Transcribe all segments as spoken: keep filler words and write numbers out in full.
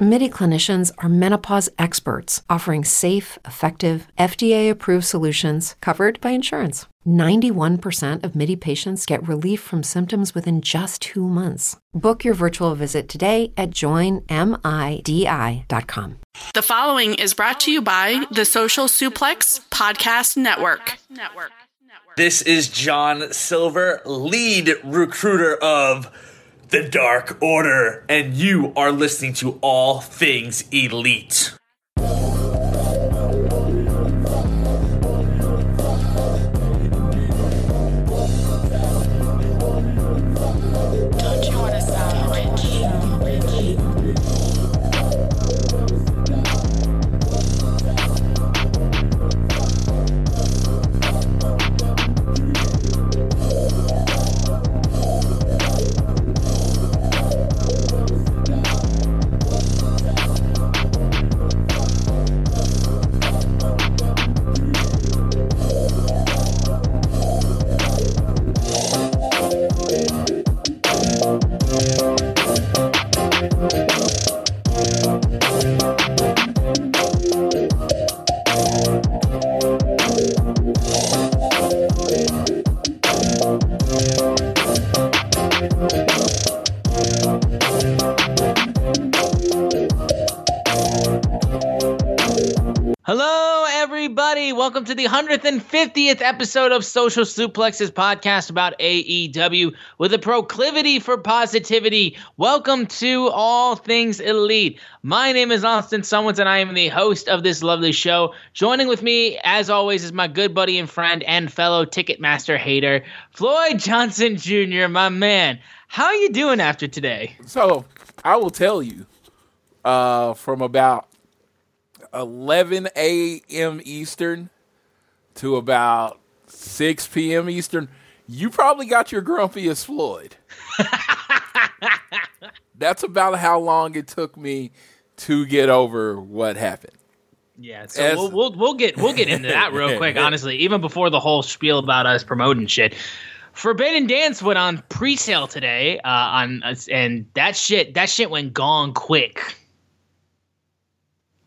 MIDI clinicians are menopause experts, offering safe, effective, F D A-approved solutions covered by insurance. ninety-one percent of MIDI patients get relief from symptoms within just two months. Book your virtual visit today at join midi dot com. The following is brought to you by the Social Suplex Podcast Network. This is John Silver, lead recruiter of The Dark Order, and you are listening to All Things Elite. Welcome to the one hundred fiftieth episode of Social Suplex's podcast about A E W with a proclivity for positivity. Welcome to All Things Elite. My name is Austin Summons, and I am the host of this lovely show. Joining with me, as always, is my good buddy and friend and fellow Ticketmaster hater, Floyd Johnson Junior, my man. How are you doing after today? So, I will tell you, uh, from about eleven a.m. Eastern to about six p.m. Eastern, you probably got your grumpiest Floyd. That's about how long it took me to get over what happened. Yeah, so As, we'll, we'll we'll get we'll get into that real quick. Honestly, even before the whole spiel about us promoting shit, Forbidden Dance went on pre-sale today, uh, on and that shit that shit went gone quick.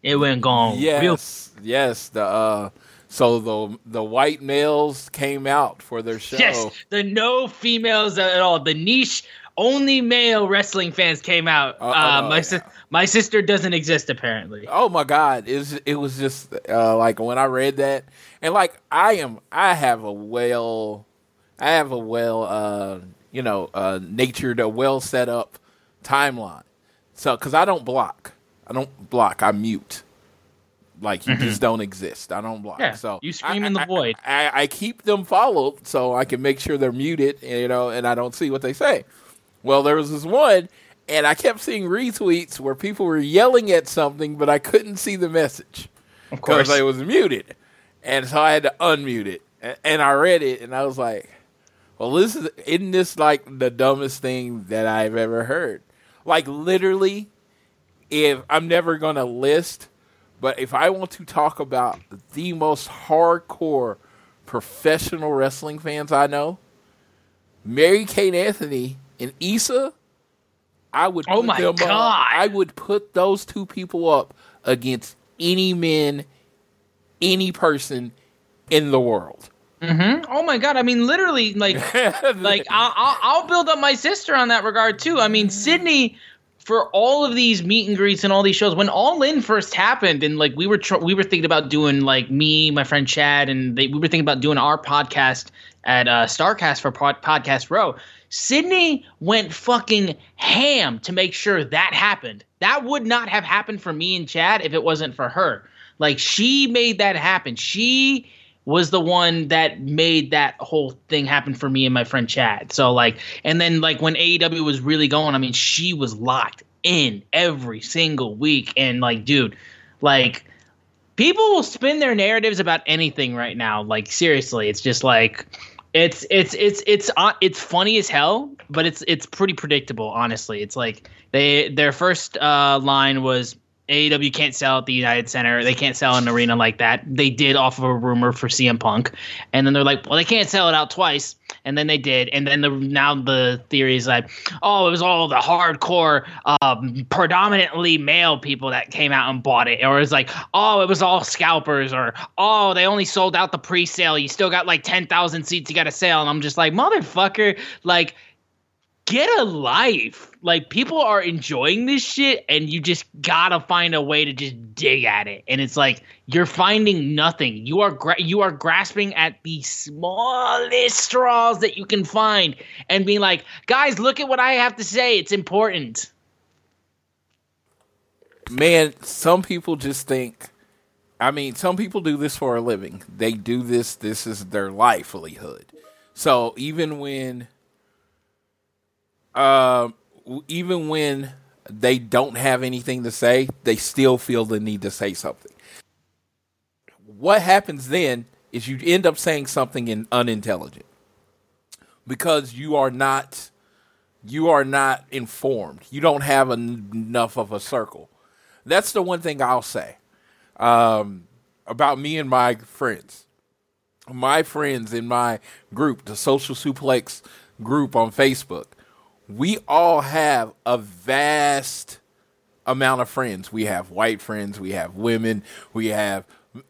It went gone. Yes, real- yes. The uh, so the the white males came out for their show. Yes, the no females at all. The niche only male wrestling fans came out. Uh, uh, uh, my si- my sister doesn't exist apparently. Oh my God! It it was just uh, like when I read that, and like I am I have a well I have a well uh, you know uh, natured a well set up timeline. So because I don't block. I don't block. I mute. Like, you mm-hmm. just don't exist. I don't block. Yeah, so you scream I, in the I, void. I, I, I keep them followed so I can make sure they're muted, and, you know, and I don't see what they say. Well, there was this one, and I kept seeing retweets where people were yelling at something, but I couldn't see the message. Of course. Because I was muted. And so I had to unmute it. And, and I read it, and I was like, well, this is, isn't this, like, the dumbest thing that I've ever heard? Like, literally... If I'm never going to list, but if I want to talk about the most hardcore professional wrestling fans I know, Mary Kate Anthony and Issa, I would put oh my them God. Up. I would put those two people up against any men any person in the world. Mm-hmm. Oh my God! I mean, literally, like, like I'll, I'll, I'll build up my sister on that regard too. I mean, Sydney, for all of these meet and greets and all these shows, when All In first happened, and like we were tr- we were thinking about doing, like, me, my friend Chad, and they, we were thinking about doing our podcast at uh, Starcast for pod- Podcast Row. Sydney went fucking ham to make sure that happened. That would not have happened for me and Chad if it wasn't for her. Like, she made that happen. She was the one that made that whole thing happen for me and my friend Chad. So, like, and then, like, when A E W was really going, I mean, she was locked in every single week. And, like, dude, like, people will spin their narratives about anything right now. Like, seriously, it's just like, it's it's it's it's uh, it's funny as hell, but it's it's pretty predictable, honestly. It's like they their first uh, line was, A E W can't sell at the United Center. They can't sell an arena like that. They did off of a rumor for C M Punk. And then they're like, well, they can't sell it out twice. And then they did. And then the now the theory is like, oh, it was all the hardcore, um, predominantly male people that came out and bought it. Or it's like, oh, it was all scalpers. Or, oh, they only sold out the pre-sale. You still got like ten thousand seats you got to sell. And I'm just like, motherfucker, like, get a life. Like, people are enjoying this shit, and you just gotta find a way to just dig at it. And it's like, you're finding nothing. You are gra- you are grasping at the smallest straws that you can find and being like, guys, look at what I have to say. It's important. Man, some people just think, I mean, some people do this for a living. They do this. This is their livelihood. So even when... Uh, even when they don't have anything to say, they still feel the need to say something. What happens then is you end up saying something in unintelligent because you are not, you are not informed. You don't have en- enough of a circle. That's the one thing I'll say um, about me and my friends. My friends in my group, the Social Suplex group on Facebook, we all have a vast amount of friends. We have white friends. We have women. We have,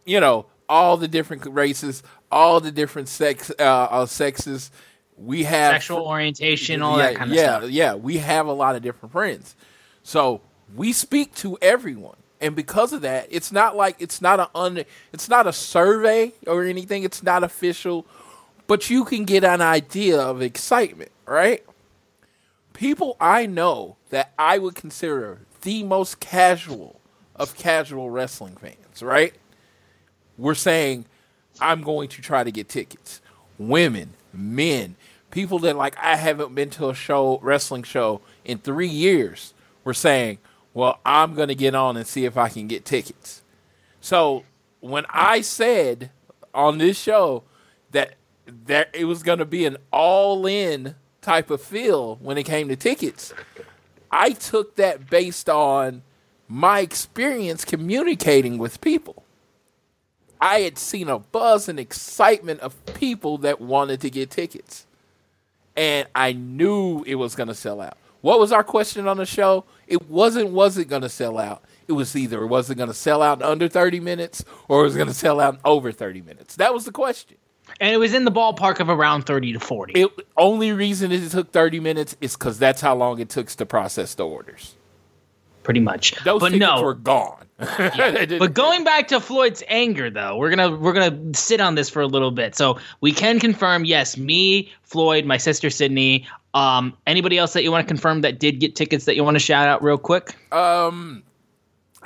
you know, all the different races, all the different sex, uh, uh, sexes. We have sexual orientation, all yeah, that kind of yeah, stuff. Yeah, yeah. We have a lot of different friends. So we speak to everyone. And because of that, it's not like it's not a un, it's not a survey or anything. It's not official. But you can get an idea of excitement, right? People I know that I would consider the most casual of casual wrestling fans, right? We're saying, I'm going to try to get tickets. Women, men, people that, like, I haven't been to a show, wrestling show in three years, we're saying, well, I'm going to get on and see if I can get tickets. So when I said on this show that there, it was going to be an all-in type of feel when it came to tickets, I took that based on my experience communicating with people. I had seen a buzz and excitement of people that wanted to get tickets, and I knew it was going to sell out. What was our question on the show? It wasn't was it going to sell out. It was either was it going to sell out in under thirty minutes or was it going to sell out in over thirty minutes. That was the question. And it was in the ballpark of around thirty to forty. The only reason it took thirty minutes is because that's how long it took to process the orders. Pretty much. Those but tickets no. were gone. Yeah. But going back to Floyd's anger, though, we're gonna we're gonna sit on this for a little bit. So we can confirm, yes, me, Floyd, my sister Sydney, um, anybody else that you want to confirm that did get tickets that you want to shout out real quick? Um,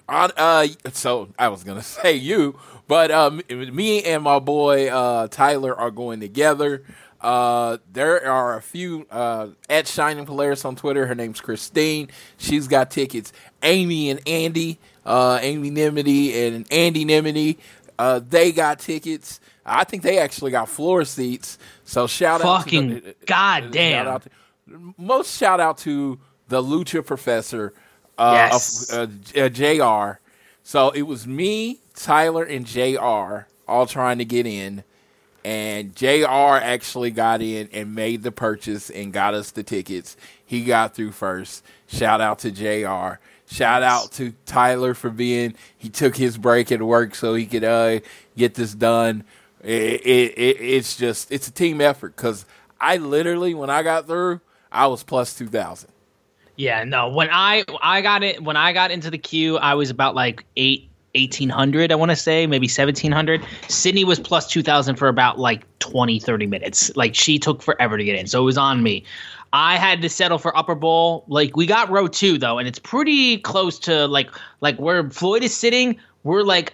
on, uh, so I was gonna say you. But um, me and my boy uh, Tyler are going together. Uh, there are a few uh, at Shining Polaris on Twitter. Her name's Christine. She's got tickets. Amy and Andy, uh, Amy Nimity and Andy Nimity, uh, they got tickets. I think they actually got floor seats. So shout Fucking out to Fucking goddamn. Shout out to, most shout out to the Lucha Professor, uh, yes. uh, uh, J R. So it was me, Tyler, and J R all trying to get in, and J R actually got in and made the purchase and got us the tickets. He got through first. Shout out to J R. Shout out to Tyler for being, he took his break at work so he could uh, get this done. It, it, it, it's just, it's a team effort because I literally, when I got through, I was plus two thousand. Yeah, no, when I I got it, when I got into the queue, I was about like eight, eighteen hundred, I want to say, maybe seventeen hundred. Sydney was plus two thousand for about like twenty, thirty minutes. Like she took forever to get in, so it was on me. I had to settle for upper bowl. Like we got row two though, and it's pretty close to like like where Floyd is sitting. We're like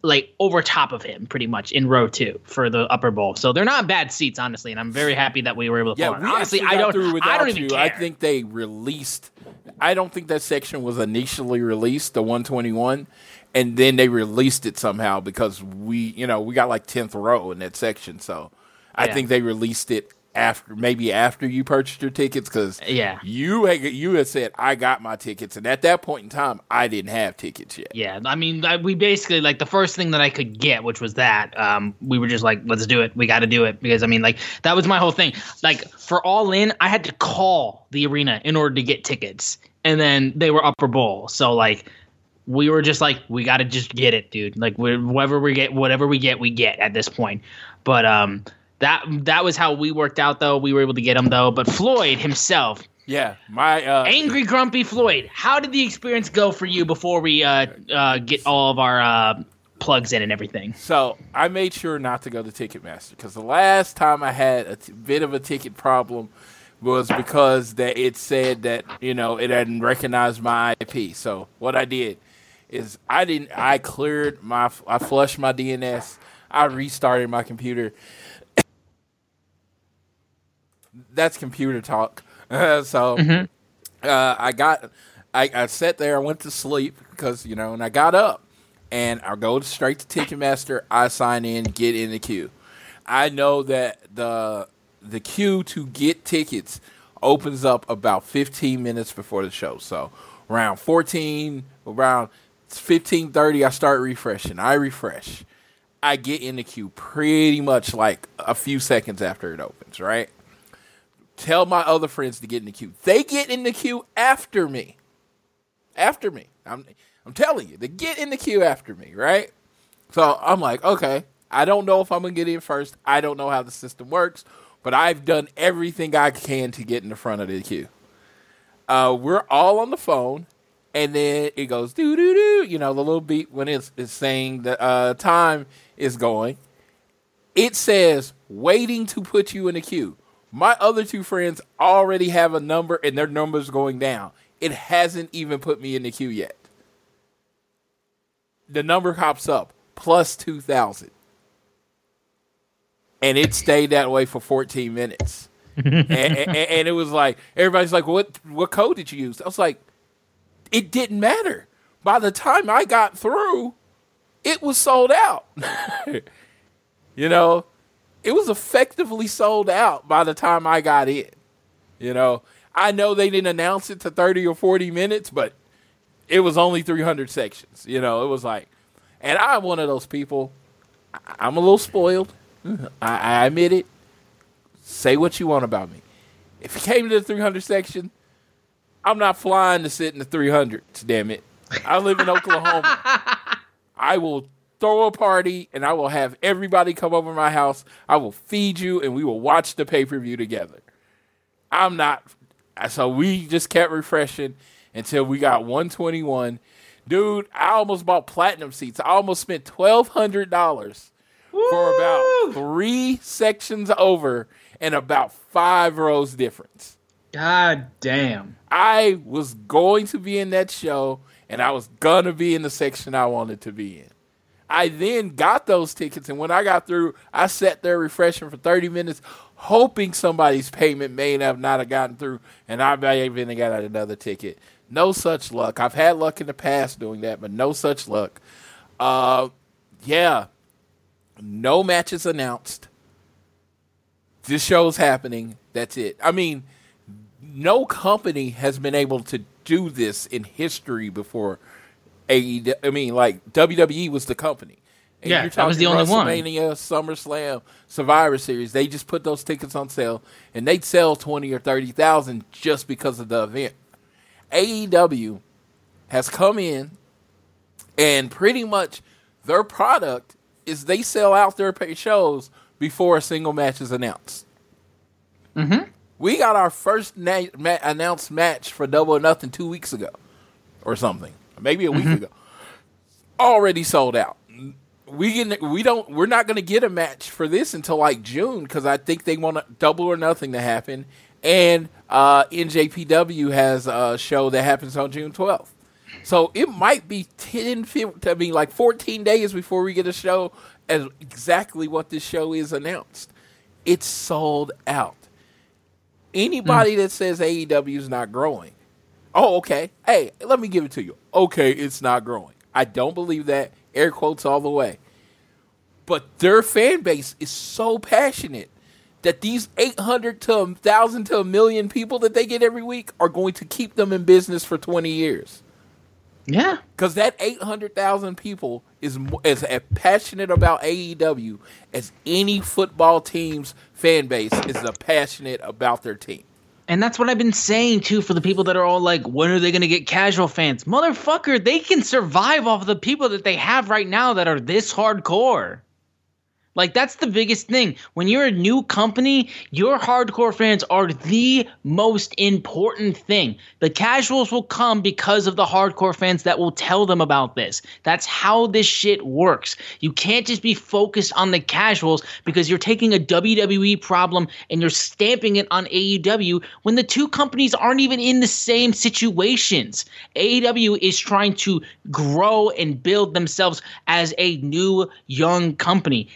like over top of him pretty much in row two for the upper bowl. So they're not bad seats, honestly, and I'm very happy that we were able to. Yeah, we honestly, I don't. I don't even you. care. I think they released. I don't think that section was initially released, the one twenty-one, and then they released it somehow because we, you know, we got like tenth row in that section. So I yeah. think they released it. After maybe after you purchased your tickets, because yeah. you had, you had said I got my tickets, and at that point in time, I didn't have tickets yet. Yeah, I mean, I, we basically like the first thing that I could get, which was that. Um, we were just like, let's do it. We got to do it because I mean, like that was my whole thing. Like for All In, I had to call the arena in order to get tickets, and then they were upper bowl. So like we were just like, we got to just get it, dude. Like we, whatever we get, whatever we get, we get at this point. But um. That that was how we worked out, though. We were able to get him, though. But Floyd himself. Yeah. my uh, Angry, grumpy Floyd. How did the experience go for you before we uh, uh, get all of our uh, plugs in and everything? So I made sure not to go to Ticketmaster because the last time I had a t- bit of a ticket problem was because that it said that, you know, it hadn't recognized my I P. So what I did is I didn't. I cleared my – I flushed my D N S. I restarted my computer. That's computer talk. Uh, so mm-hmm. uh, I got, I, I sat there. I went to sleep because you know, and I got up and I go straight to Ticketmaster. I sign in, get in the queue. I know that the the queue to get tickets opens up about fifteen minutes before the show. So around fourteen, around fifteen thirty, I start refreshing. I refresh. I get in the queue pretty much like a few seconds after it opens. Right. Tell my other friends to get in the queue. They get in the queue after me. After me. I'm I'm telling you, they get in the queue after me, right? So I'm like, okay, I don't know if I'm going to get in first. I don't know how the system works, but I've done everything I can to get in the front of the queue. Uh, we're all on the phone, and then it goes doo-doo-doo. You know, the little beep when it's, it's saying the uh, time is going. It says, waiting to put you in the queue. My other two friends already have a number, and their number's going down. It hasn't even put me in the queue yet. The number hops up, plus two thousand. And it stayed that way for fourteen minutes. and, and, and it was like, everybody's like, what what code did you use? I was like, it didn't matter. By the time I got through, it was sold out. You know? It was effectively sold out by the time I got in. You know, I know they didn't announce it to thirty or forty minutes, but it was only three hundred sections. You know, it was like, and I'm one of those people. I'm a little spoiled. I, I admit it. Say what you want about me. If it came to the three hundred section, I'm not flying to sit in the three hundreds, damn it. I live in Oklahoma. I will throw a party, and I will have everybody come over to my house. I will feed you, and we will watch the pay-per-view together. I'm not... So we just kept refreshing until we got one twenty-one. Dude, I almost bought platinum seats. I almost spent twelve hundred dollars for about three sections over and about five rows difference. God damn. I was going to be in that show, and I was going to be in the section I wanted to be in. I then got those tickets, and when I got through, I sat there refreshing for thirty minutes, hoping somebody's payment may have not have gotten through, and I may have even got another ticket. No such luck. I've had luck in the past doing that, but no such luck. Uh, yeah, no matches announced. This show's happening. That's it. I mean, no company has been able to do this in history before. A E W, I mean, like, W W E was the company. And yeah, that was the only one. WrestleMania, SummerSlam, Survivor Series, they just put those tickets on sale, and they'd sell twenty or thirty thousand just because of the event. A E W has come in, and pretty much their product is they sell out their shows before a single match is announced. Mm-hmm. We got our first na- ma- announced match for Double or Nothing two weeks ago or something. Maybe a week mm-hmm. ago. Already sold out. We can, we don't, we're not going to get a match for this until like June because I think they want Double or Nothing to happen. And uh, N J P W has a show that happens on June twelfth. So it might be ten, fifteen, I mean like fourteen days before we get a show as exactly what this show is announced. It's sold out. Anybody mm. that says A E W is not growing, oh, okay, hey, let me give it to you. Okay, it's not growing. I don't believe that. Air quotes all the way. But their fan base is so passionate that these eight hundred to one thousand to a million people that they get every week are going to keep them in business for twenty years. Yeah. Because that eight hundred thousand people is as passionate about A E W as any football team's fan base is passionate about their team. And that's what I've been saying, too, for the people that are all like, when are they going to get casual fans? Motherfucker, they can survive off of the people that they have right now that are this hardcore. Like, that's the biggest thing. When you're a new company, your hardcore fans are the most important thing. The casuals will come because of the hardcore fans that will tell them about this. That's how this shit works. You can't just be focused on the casuals because you're taking a W W E problem and you're stamping it on A E W when the two companies aren't even in the same situations. A E W is trying to grow and build themselves as a new, young company.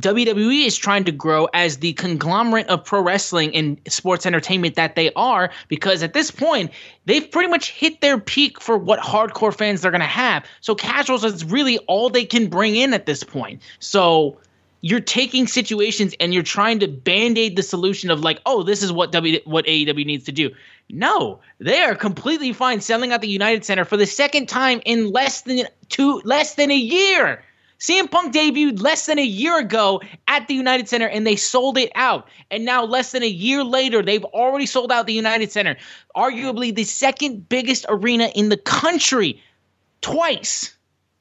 W W E is trying to grow as the conglomerate of pro wrestling and sports entertainment that they are because at this point, they've pretty much hit their peak for what hardcore fans they're going to have. So casuals is really all they can bring in at this point. So you're taking situations and you're trying to Band-Aid the solution of like, oh, this is what w- what A E W needs to do. No, they are completely fine selling out the United Center for the second time in less than two, less than a year. C M Punk debuted less than a year ago at the United Center, and they sold it out. And now less than a year later, they've already sold out the United Center, arguably the second biggest arena in the country, twice.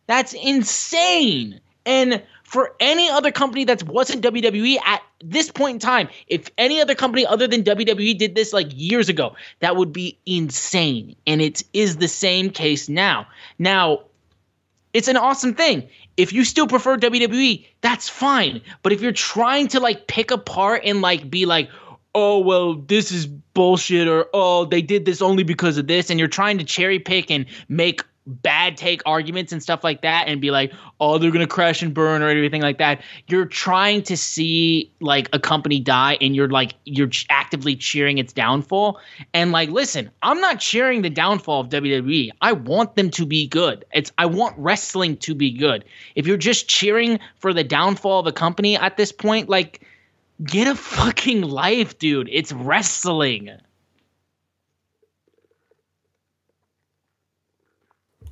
That's insane. And for any other company that wasn't W W E at this point in time, if any other company other than W W E did this like years ago, that would be insane. And it is the same case now. Now, it's an awesome thing. If you still prefer W W E, that's fine. But if you're trying to like pick apart and like be like, oh, well, this is bullshit or oh, they did this only because of this and you're trying to cherry pick and make bad take arguments and stuff like that and be like, oh, they're going to crash and burn or anything like that. You're trying to see like a company die and you're like you're actively cheering its downfall. And like, listen, I'm not cheering the downfall of W W E. I want them to be good. It's I want wrestling to be good. If you're just cheering for the downfall of a company at this point, like get a fucking life, dude. It's wrestling.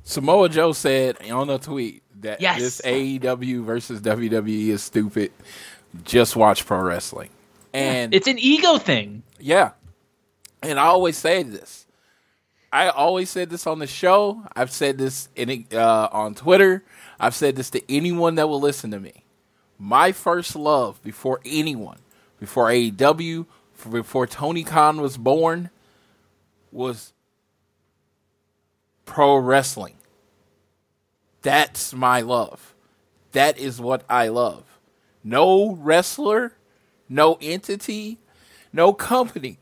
Samoa Joe said on a tweet that yes. This A E W versus W W E is stupid. Just watch pro wrestling. And it's an ego thing. Yeah. And I always say this. I always said this on the show. I've said this in, uh, on Twitter. I've said this to anyone that will listen to me. My first love before anyone, before A E W, before Tony Khan was born, was pro wrestling. That's my love. That is what I love. No wrestler, no entity, no company,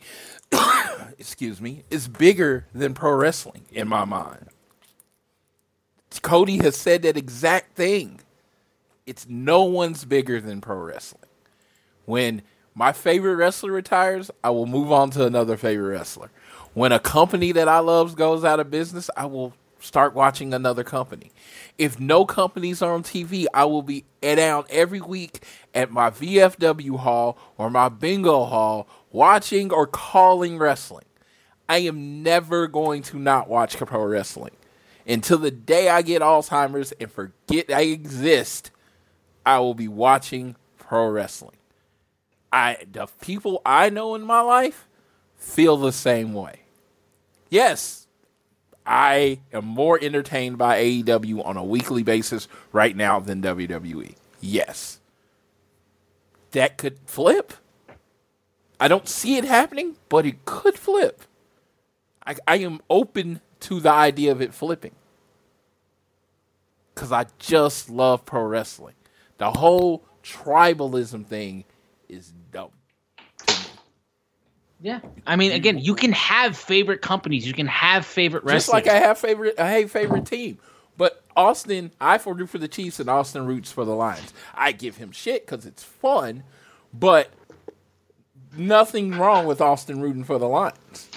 excuse me, is bigger than pro wrestling in my mind. Cody has said that exact thing. It's no one's bigger than pro wrestling. When my favorite wrestler retires, I will move on to another favorite wrestler. When a company that I love goes out of business, I will start watching another company. If no companies are on T V, I will be down every week at my V F W hall or my bingo hall watching or calling wrestling. I am never going to not watch pro wrestling. Until the day I get Alzheimer's and forget I exist, I will be watching pro wrestling. I, the people I know in my life feel the same way. Yes, I am more entertained by A E W on a weekly basis right now than W W E. Yes. That could flip. I don't see it happening, but it could flip. I, I am open to the idea of it flipping. Because I just love pro wrestling. The whole tribalism thing is dumb. Yeah. I mean, again, you can have favorite companies. You can have favorite wrestlers. Just like I have favorite I have favorite team. But Austin, I root for the Chiefs and Austin roots for the Lions. I give him shit because it's fun, but nothing wrong with Austin rooting for the Lions.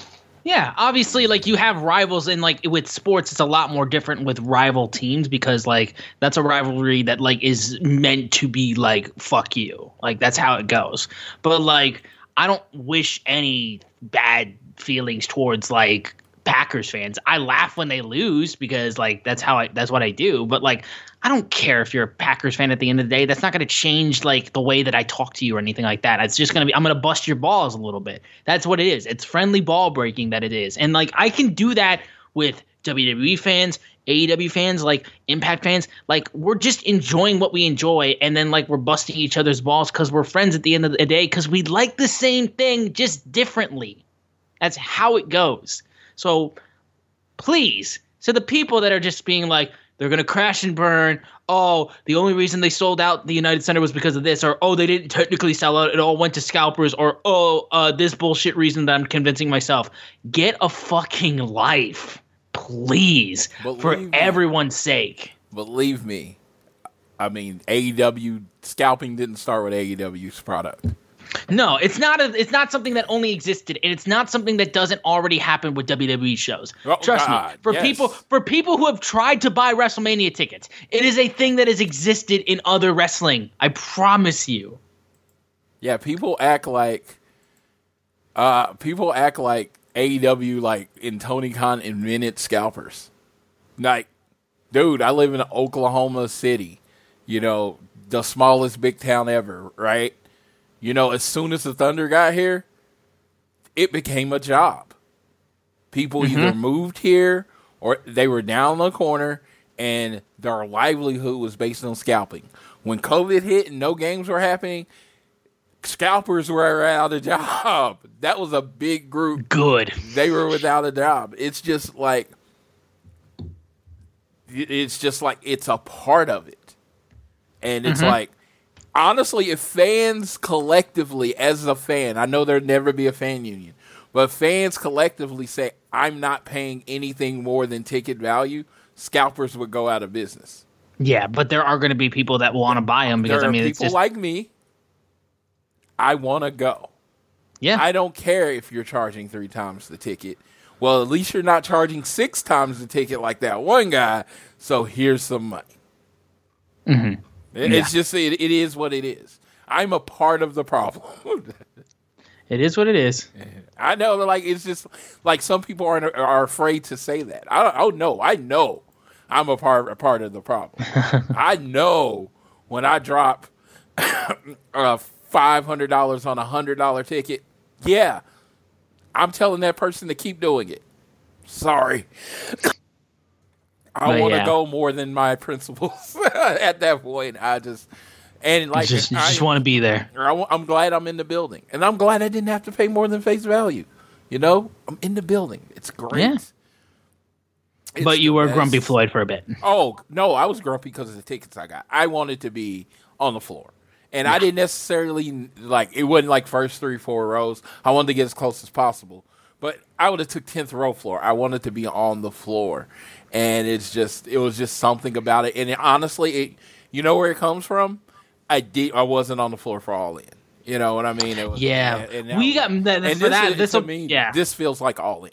Yeah, obviously, like, you have rivals, and, like, with sports, it's a lot more different with rival teams because, like, that's a rivalry that, like, is meant to be, like, fuck you. Like, that's how it goes. But, like, I don't wish any bad feelings towards, like, Packers fans. I laugh when they lose because, like, that's how I – that's what I do. But, like, I don't care if you're a Packers fan at the end of the day. That's not going to change, like, the way that I talk to you or anything like that. It's just going to be – I'm going to bust your balls a little bit. That's what it is. It's friendly ball breaking that it is. And, like, I can do that with W W E fans, A E W fans, like, Impact fans. Like, we're just enjoying what we enjoy, and then, like, we're busting each other's balls because we're friends at the end of the day because we like the same thing just differently. That's how it goes. So please, so the people that are just being like, they're going to crash and burn, oh, the only reason they sold out the United Center was because of this, or, oh, they didn't technically sell out, it all went to scalpers, or, oh, uh, this bullshit reason that I'm convincing myself. Get a fucking life, please, believe for me. Everyone's sake. Believe me, I mean, A E W, scalping didn't start with A E W's product. No, it's not a, it's not something that only existed, and it's not something that doesn't already happen with W W E shows. Oh, Trust God, me, for yes. people for people who have tried to buy WrestleMania tickets, it is a thing that has existed in other wrestling. I promise you. Yeah, people act like uh, people act like A E W, like, in Tony Khan invented scalpers. Like, dude, I live in Oklahoma City, you know, the smallest big town ever, right? You know, as soon as the Thunder got here, it became a job. People mm-hmm. either moved here or they were down the corner and their livelihood was based on scalping. When COVID hit and no games were happening, scalpers were out of job. That was a big group. Good. They were without a job. It's just like, it's just like, it's a part of it. And it's mm-hmm. like, honestly, if fans collectively, as a fan, I know there'd never be a fan union, but fans collectively say, I'm not paying anything more than ticket value, scalpers would go out of business. Yeah, but there are going to be people that want to buy them because, I mean, it's just... people like me, I want to go. Yeah. I don't care if you're charging three times the ticket. Well, at least you're not charging six times the ticket like that one guy, so here's some money. Mm-hmm. It's yeah. just, it, it is what it is. I'm a part of the problem. It is what it is. I know, but, like, it's just, like, some people are are afraid to say that. I oh no, I know I'm a part, a part of the problem. I know when I drop uh, five hundred dollars on a one hundred dollars ticket, yeah, I'm telling that person to keep doing it. Sorry. I want to yeah. go more than my principles at that point. I just and like just, I, just want to be there. I, I'm glad I'm in the building, and I'm glad I didn't have to pay more than face value. You know, I'm in the building. It's great. Yeah. It's but you were best. Grumpy Floyd for a bit. Oh no, I was grumpy because of the tickets I got. I wanted to be on the floor, and yeah. I didn't necessarily like. It wasn't like first three, four rows. I wanted to get as close as possible. But I would have took tenth row floor. I wanted to be on the floor. And it's just, it was just something about it. And it, honestly, it, you know where it comes from? I did. I wasn't on the floor for All In. You know what I mean? It was, yeah. And, and we got and for this, that. Is, this will, to me, yeah. This feels like All In.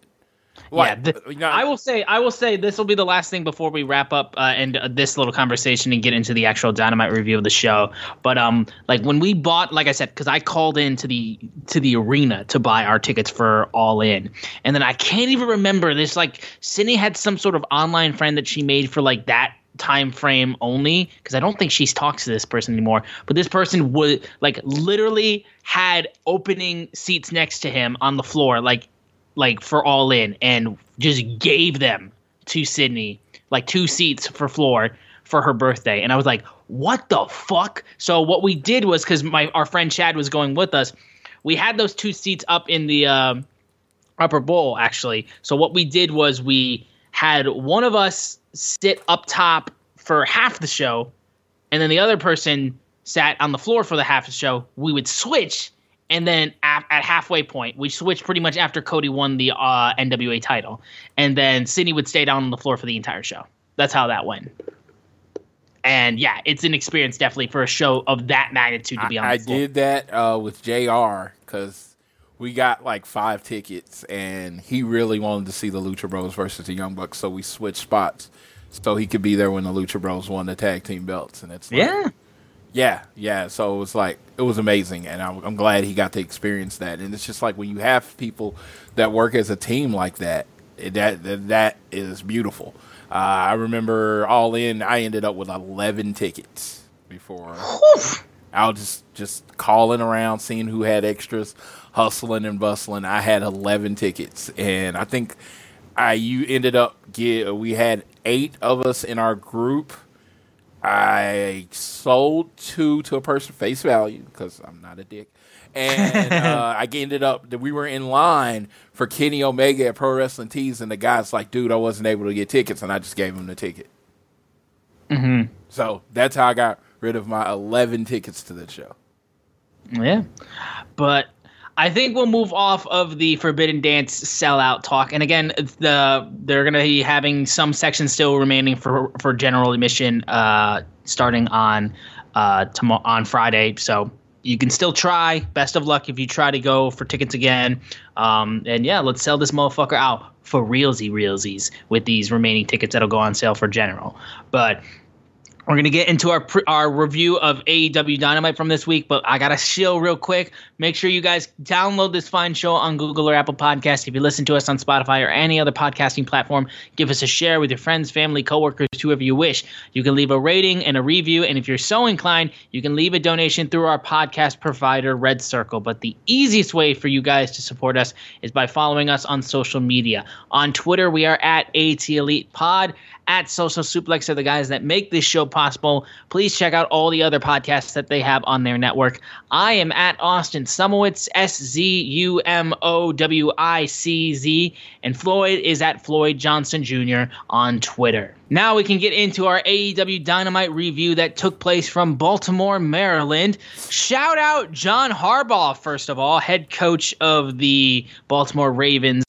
Like, yeah, th- you know, I will say, I will say this will be the last thing before we wrap up uh, and uh, this little conversation and get into the actual Dynamite review of the show. But um, like when we bought, like I said, because I called in to the to the arena to buy our tickets for All In, and then I can't even remember this. Like Sydney had some sort of online friend that she made for like that time frame only, because I don't think she talks to this person anymore. But this person would like literally had opening seats next to him on the floor, like. like for All In, and just gave them to Sydney, like two seats for floor for her birthday. And I was like, what the fuck? So what we did was, because my our friend Chad was going with us, we had those two seats up in the um, upper bowl, actually. So what we did was we had one of us sit up top for half the show, and then the other person sat on the floor for the half the show. We would switch, and then at, at halfway point, we switched pretty much after Cody won the uh, N W A title. And then Sydney would stay down on the floor for the entire show. That's how that went. And, yeah, it's an experience definitely for a show of that magnitude to be on the I floor. did that uh, with J R because we got, like, five tickets, and he really wanted to see the Lucha Bros versus the Young Bucks, so we switched spots so he could be there when the Lucha Bros won the tag team belts. And it's like, yeah. Yeah, yeah. So it was, like, it was amazing, and I'm, I'm glad he got to experience that. And it's just, like, when you have people that work as a team like that, that that, that is beautiful. Uh, I remember all in, I ended up with eleven tickets before. I was just, just calling around, seeing who had extras, hustling and bustling. I had eleven tickets. And I think I you ended up, get, we had eight of us in our group. I sold two to a person face value because I'm not a dick. And uh, I ended up that we were in line for Kenny Omega at Pro Wrestling Tees, and the guy's like, "Dude, I wasn't able to get tickets," and I just gave him the ticket. Mm-hmm. So that's how I got rid of my eleven tickets to the show. Yeah, but I think we'll move off of the Forbidden Dance sellout talk. And again, the they're going to be having some sections still remaining for for general admission uh, starting on uh, tomorrow on Friday. So. You can still try. Best of luck if you try to go for tickets again. Um, and, yeah, let's sell this motherfucker out for realsy realsies with these remaining tickets that'll go on sale for general. But we're going to get into our pre- our review of A E W Dynamite from this week, but I got to shill real quick. Make sure you guys download this fine show on Google or Apple Podcasts. If you listen to us on Spotify or any other podcasting platform, give us a share with your friends, family, coworkers, whoever you wish. You can leave a rating and a review, and if you're so inclined, you can leave a donation through our podcast provider, Red Circle. But the easiest way for you guys to support us is by following us on social media. On Twitter, we are at ATElitePod, at Social Suplex are the guys that make this show possible. Please check out all the other podcasts that they have on their network. I am at Austin Sumowicz, S Z U M O W I C Z, and Floyd is at Floyd Johnson Junior on Twitter. Now we can get into our A E W Dynamite review that took place from Baltimore, Maryland. Shout out John Harbaugh, first of all, head coach of the Baltimore Ravens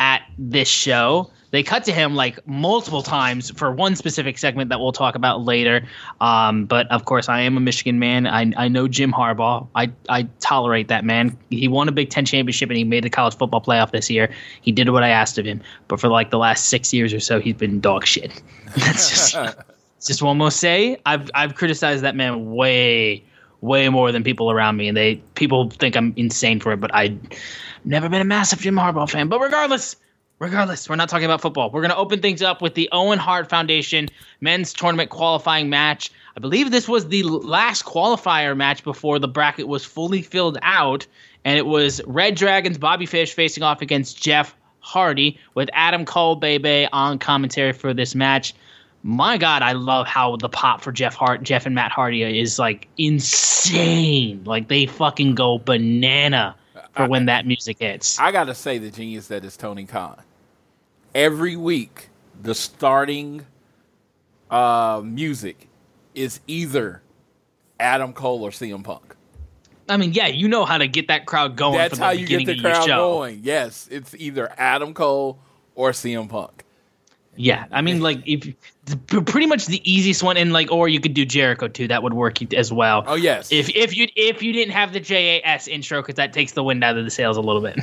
at this show. They cut to him like multiple times for one specific segment that we'll talk about later. Um, but, of course, I am a Michigan man. I, I know Jim Harbaugh. I, I tolerate that man. He won a Big Ten championship, and he made the college football playoff this year. He did what I asked of him. But for, like, the last six years or so, he's been dog shit. That's just just one more say. I've, I've criticized that man way, way more than people around me. And they people think I'm insane for it, but I've never been a massive Jim Harbaugh fan. But regardless – Regardless, we're not talking about football. We're going to open things up with the Owen Hart Foundation men's tournament qualifying match. I believe this was the last qualifier match before the bracket was fully filled out, and it was Red Dragon's Bobby Fish facing off against Jeff Hardy with Adam Cole Bebe on commentary for this match. My God, I love how the pop for Jeff Hart, Jeff and Matt Hardy is like insane. Like they fucking go banana for I, when that music hits. I got to say the genius that is Tony Khan. Every week, the starting uh, music is either Adam Cole or C M Punk. I mean, yeah, you know how to get that crowd going. That's how you get the crowd going. Yes, it's either Adam Cole or C M Punk. Yeah, I mean, like, if pretty much the easiest one, and like, or you could do Jericho too. That would work as well. Oh yes, if if you if you didn't have the J A S intro, because that takes the wind out of the sails a little bit.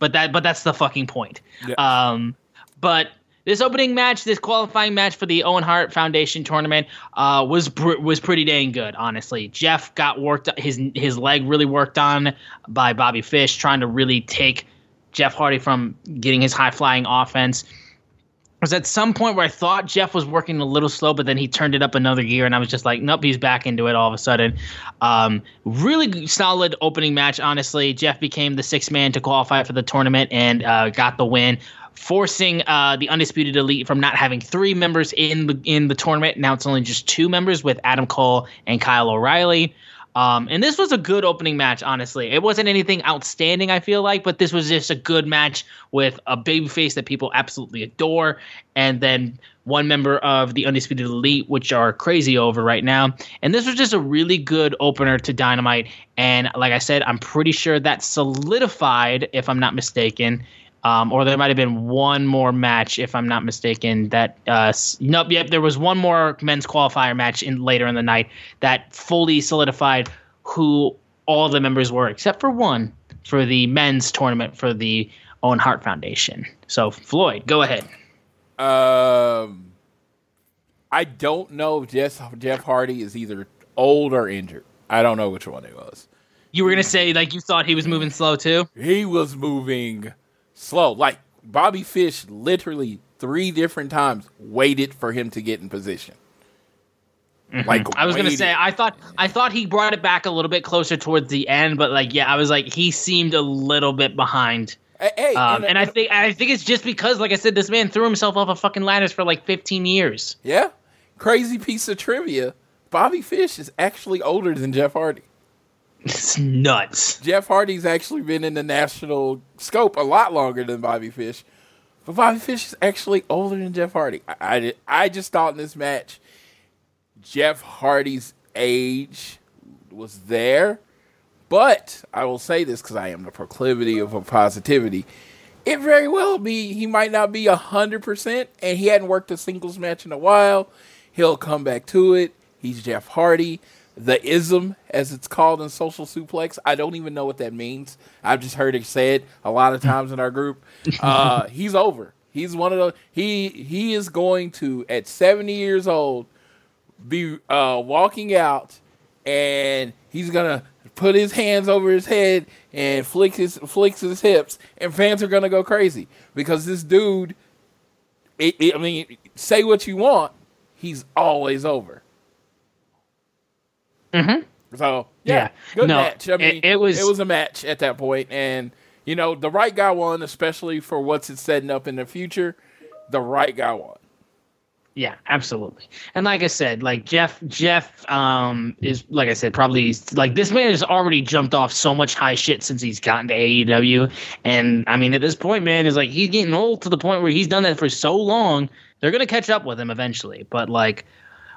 But that, but that's the fucking point. Yeah. Um, but this opening match, this qualifying match for the Owen Hart Foundation tournament, uh, was br- was pretty dang good, honestly. Jeff got worked his his leg really worked on by Bobby Fish, trying to really take Jeff Hardy from getting his high flying offense. It was at some point where I thought Jeff was working a little slow, but then he turned it up another gear, and I was just like, nope, he's back into it all of a sudden. Um, really solid opening match, honestly. Jeff became the sixth man to qualify for the tournament and uh, got the win. forcing uh, the Undisputed Elite from not having three members in the in the tournament. Now it's only just two members with Adam Cole and Kyle O'Reilly. Um, and this was a good opening match, honestly. It wasn't anything outstanding, I feel like, but this was just a good match with a babyface that people absolutely adore, and then one member of the Undisputed Elite, which are crazy over right now. And this was just a really good opener to Dynamite. And like I said, I'm pretty sure that solidified, if I'm not mistaken. Um, or there might have been one more match, if I'm not mistaken. That uh, nope, yep, there was one more men's qualifier match in later in the night that fully solidified who all the members were, except for one for the men's tournament for the Owen Hart Foundation. So Floyd, go ahead. Um, I don't know if Jeff, Jeff Hardy is either old or injured. I don't know which one it was. You were gonna say like you thought he was moving slow too. He was moving slow. Like, Bobby Fish literally three different times waited for him to get in position. Mm-hmm. Like, I was waited. gonna say, I thought I thought he brought it back a little bit closer towards the end, but like, yeah, I was like, he seemed a little bit behind. Hey, um, and, and I think I think it's just because, like I said, this man threw himself off a fucking ladders for like fifteen years. Yeah, crazy piece of trivia: Bobby Fish is actually older than Jeff Hardy. It's nuts. Jeff Hardy's actually been in the national scope a lot longer than Bobby Fish. But Bobby Fish is actually older than Jeff Hardy. I, I, I just thought in this match, Jeff Hardy's age was there. But I will say this because I am the proclivity of a positivity. It very well be he might not be one hundred percent, and he hadn't worked a singles match in a while. He'll come back to it. He's Jeff Hardy. The ism, as it's called in Social Suplex. I don't even know what that means. I've just heard it said a lot of times in our group. Uh, he's over. He's one of those. He he is going to, at seventy years old, be uh, walking out, and he's going to put his hands over his head and flick his, flicks his hips, and fans are going to go crazy. Because this dude, it, it, I mean, say what you want, he's always over. Mm-hmm. So yeah, yeah. good no, match. I mean, it, it was it was a match at that point, and you know the right guy won, especially for what's it setting up in the future. The right guy won. Yeah, absolutely. And like I said, like Jeff, Jeff um, is like I said, probably like this man has already jumped off so much high shit since he's gotten to A E W, and I mean at this point, man, is like he's getting old to the point where he's done that for so long. They're gonna catch up with him eventually, but like.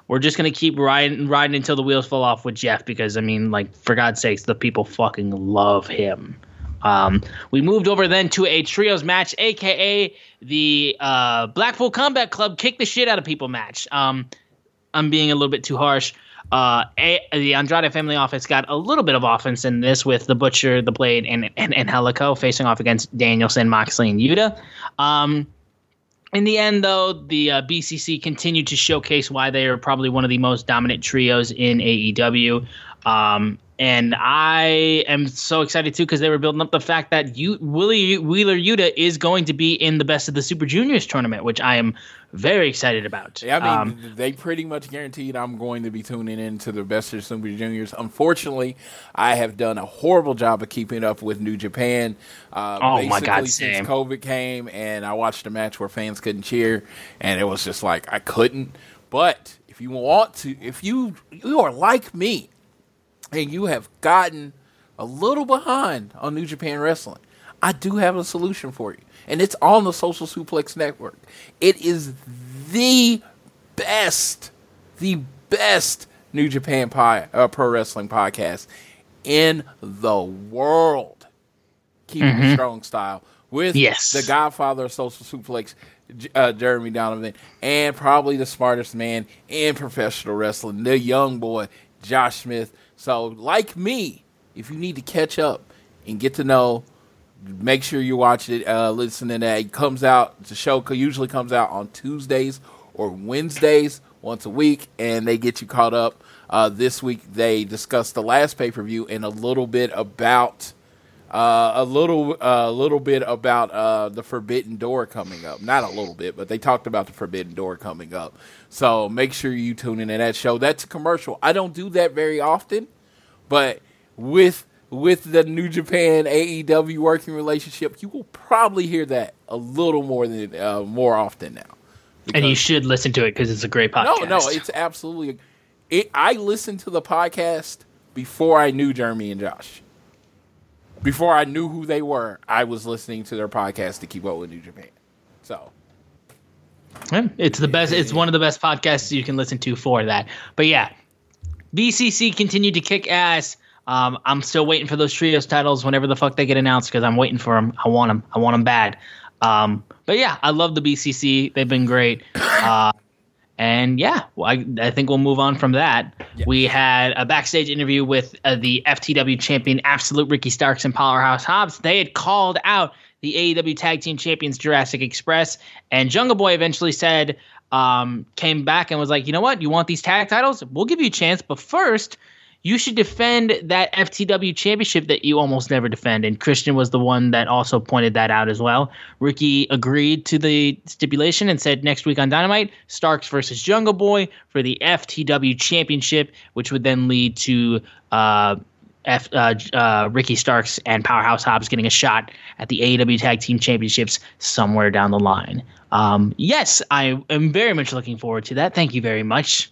We're just going to keep riding riding until the wheels fall off with Jeff because, I mean, like, for God's sakes, the people fucking love him. Um, we moved over then to a trios match, a k a the uh, Blackpool Combat Club kick the shit out of people match. Um, I'm being a little bit too harsh. Uh, a- the Andrade Family Office got a little bit of offense in this with the Butcher, the Blade, and, and, and Helico facing off against Danielson, Moxley, and Yuta. Um In the end, though, the uh, B C C continued to showcase why they are probably one of the most dominant trios in A E W. Um, and I am so excited, too, because they were building up the fact that you, Willie Wheeler Yuta is going to be in the Best of the Super Juniors tournament, which I am very excited about. Yeah, I mean, um, they pretty much guaranteed I'm going to be tuning in to the Best of the Super Juniors. Unfortunately, I have done a horrible job of keeping up with New Japan. Uh, oh, my God, Sam. Since COVID came, and I watched a match where fans couldn't cheer, and it was just like, I couldn't. But if you want to, if you you are like me, and you have gotten a little behind on New Japan Wrestling, I do have a solution for you. And it's on the Social Suplex Network. It is the best, the best New Japan pie, uh, Pro Wrestling podcast in the world. Keep mm-hmm. it strong style with yes. the godfather of Social Suplex, uh, Jeremy Donovan, and probably the smartest man in professional wrestling, the young boy, Josh Smith. So, like me, if you need to catch up and get to know, make sure you watch it, uh, listen to that. It comes out, the show usually comes out on Tuesdays or Wednesdays once a week, and they get you caught up. Uh, this week, they discussed the last pay-per-view and a little bit about, uh, a little, uh, little bit about uh, the Forbidden Door coming up. Not a little bit, but they talked about the Forbidden Door coming up. So make sure you tune into that show. That's a commercial. I don't do that very often, but with with the New Japan A E W working relationship, you will probably hear that a little more than uh, more often now. And you should listen to it because it's a great podcast. No, no, it's absolutely. It, I listened to the podcast before I knew Jeremy and Josh. Before I knew who they were, I was listening to their podcast to keep up with New Japan. So, it's the best. It's one of the best podcasts you can listen to for that. But yeah, B C C continued to kick ass. Um, I'm still waiting for those trios titles whenever the fuck they get announced because I'm waiting for them. I want them. I want them bad. Um, but yeah, I love the B C C. They've been great. Uh, and yeah, well, I, I think we'll move on from that. Yeah. We had a backstage interview with uh, the F T W champion, Absolute Ricky Starks and Powerhouse Hobbs. They had called out the A E W Tag Team Champions Jurassic Express, and Jungle Boy eventually said, um, came back and was like, you know what? You want these tag titles? We'll give you a chance, but first, you should defend that F T W championship that you almost never defend. And Christian was the one that also pointed that out as well. Ricky agreed to the stipulation and said next week on Dynamite, Starks versus Jungle Boy for the F T W championship, which would then lead to uh, F, uh, uh, Ricky Starks and Powerhouse Hobbs getting a shot at the A E W Tag Team Championships somewhere down the line. Um, yes, I am very much looking forward to that. Thank you very much.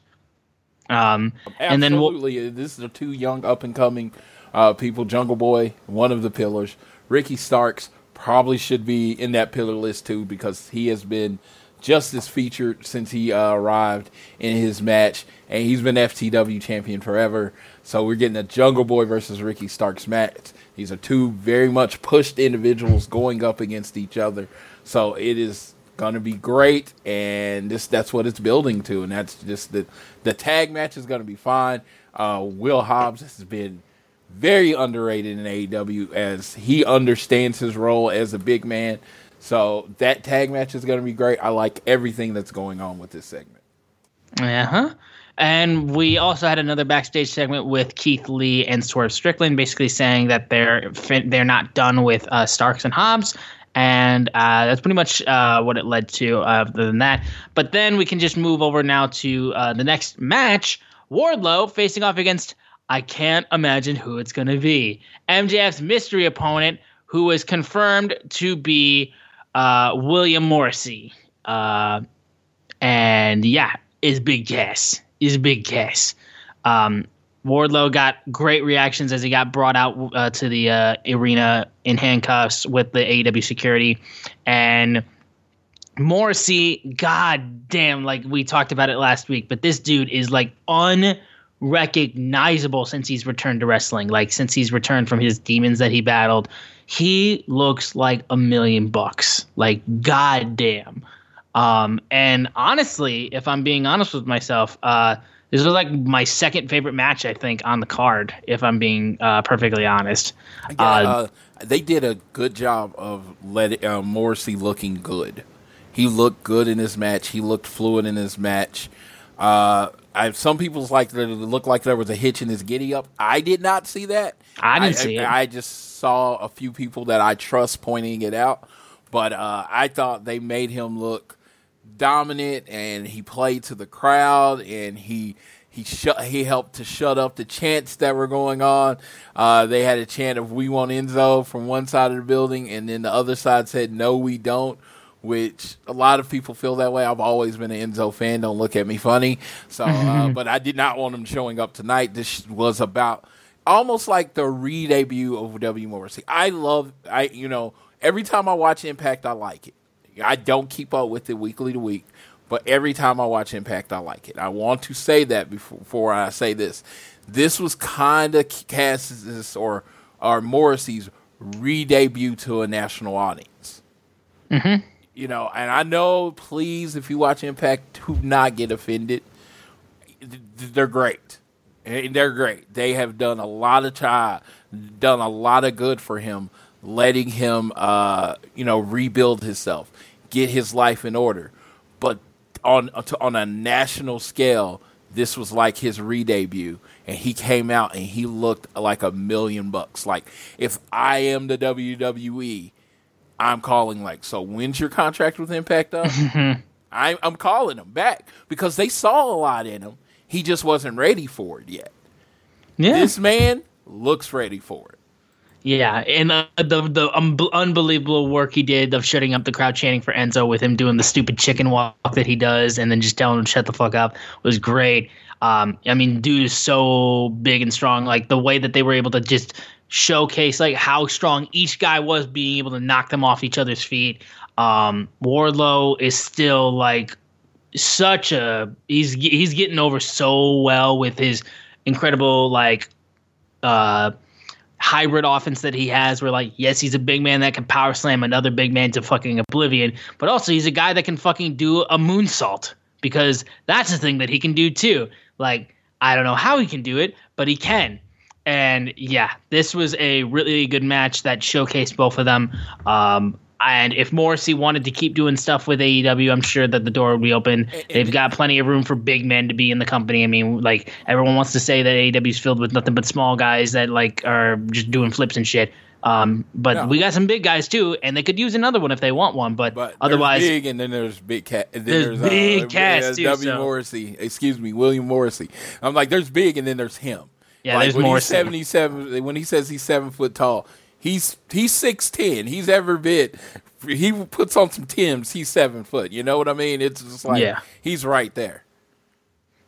Um, Absolutely. And then we'll, this is two young up and coming uh, people. Jungle Boy, one of the pillars. Ricky Starks probably should be in that pillar list too because he has been just as featured since he uh, arrived in his match, and he's been F T W champion forever. So we're getting a Jungle Boy versus Ricky Starks match. These are two very much pushed individuals going up against each other. So it is gonna be great, and this that's what it's building to, and that's just the the tag match is gonna be fine. Uh, Will Hobbs has been very underrated in A E W as he understands his role as a big man. So that tag match is gonna be great. I like everything that's going on with this segment. Uh huh. And we also had another backstage segment with Keith Lee and Swerve Strickland, basically saying that they're they're not done with uh, Starks and Hobbs. And uh, that's pretty much uh, what it led to, uh, other than that. But then we can just move over now to uh, the next match. Wardlow facing off against, I can't imagine who it's going to be, M J F's mystery opponent, who was confirmed to be uh, William Morrissey. Uh, and yeah, is big guess. Is big guess. Um, Wardlow got great reactions as he got brought out uh, to the uh, arena in handcuffs with the A E W security. And Morrissey, god damn, like we talked about it last week, but this dude is like unrecognizable since he's returned to wrestling. Like since he's returned from his demons that he battled, he looks like a million bucks. Like god damn. Um, and honestly, if I'm being honest with myself, uh, this was like my second favorite match, I think, on the card, if I'm being uh, perfectly honest. Yeah, uh, uh, they did a good job of let uh, Morrissey looking good. He looked good in this match. He looked fluid in this match. Uh, I, some people's like it looked like there was a hitch in his giddy-up. I did not see that. I didn't I, see I, it. I just saw a few people that I trust pointing it out. But uh, I thought they made him look dominant, and he played to the crowd, and he he sh- he helped to shut up the chants that were going on. Uh, they had a chant of "We want Enzo" from one side of the building, and then the other side said "No, we don't," which a lot of people feel that way. I've always been an Enzo fan. Don't look at me funny. So, uh, but I did not want him showing up tonight. This was about almost like the re-debut of W. Morrissey. I love I you know every time I watch Impact, I like it. I don't keep up with it weekly to week, but every time I watch Impact, I like it. I want to say that before, before I say this. This was kind of Cass's or, or Morrissey's re-debut to a national audience. Mm-hmm. You know, and I know, please, if you watch Impact, do not get offended. They're great. They're great. They have done a lot of time, done a lot of good for him, letting him, uh, you know, rebuild himself, get his life in order. But on on a national scale, this was like his re-debut, and he came out and he looked like a million bucks. Like, if I am the W W E, I'm calling, like, so when's your contract with Impact up? I, I'm calling him back because they saw a lot in him. He just wasn't ready for it yet. Yeah. This man looks ready for it. Yeah, and uh, the the um, unbelievable work he did of shutting up the crowd chanting for Enzo with him doing the stupid chicken walk that he does and then just telling him shut the fuck up was great. Um, I mean, dude is so big and strong. Like, the way that they were able to just showcase, like, how strong each guy was, being able to knock them off each other's feet. Um, Wardlow is still, like, such a – he's he's getting over so well with his incredible, like, uh hybrid offense that he has, where, like, yes, he's a big man that can power slam another big man to fucking oblivion, but also he's a guy that can fucking do a moonsault, because that's the thing that he can do too. Like, I don't know how he can do it, but he can. And yeah, this was a really good match that showcased both of them. Um, and if Morrissey wanted to keep doing stuff with A E W, I'm sure that the door would be open. They've got plenty of room for big men to be in the company. I mean, like, everyone wants to say that A E W is filled with nothing but small guys that, like, are just doing flips and shit. Um, but no. we got some big guys too, and they could use another one if they want one. But, but otherwise, there's big, and then there's big cat. Then there's, there's big uh, cast. W so. Morrissey, excuse me, William Morrissey. I'm like, there's big, and then there's him. Yeah, like, there's when Morrissey. He's seventy-seven. When he says he's seven foot tall. He's he's six ten. He's ever bit. He puts on some Timbs. He's seven foot. You know what I mean? It's just like, yeah. He's right there.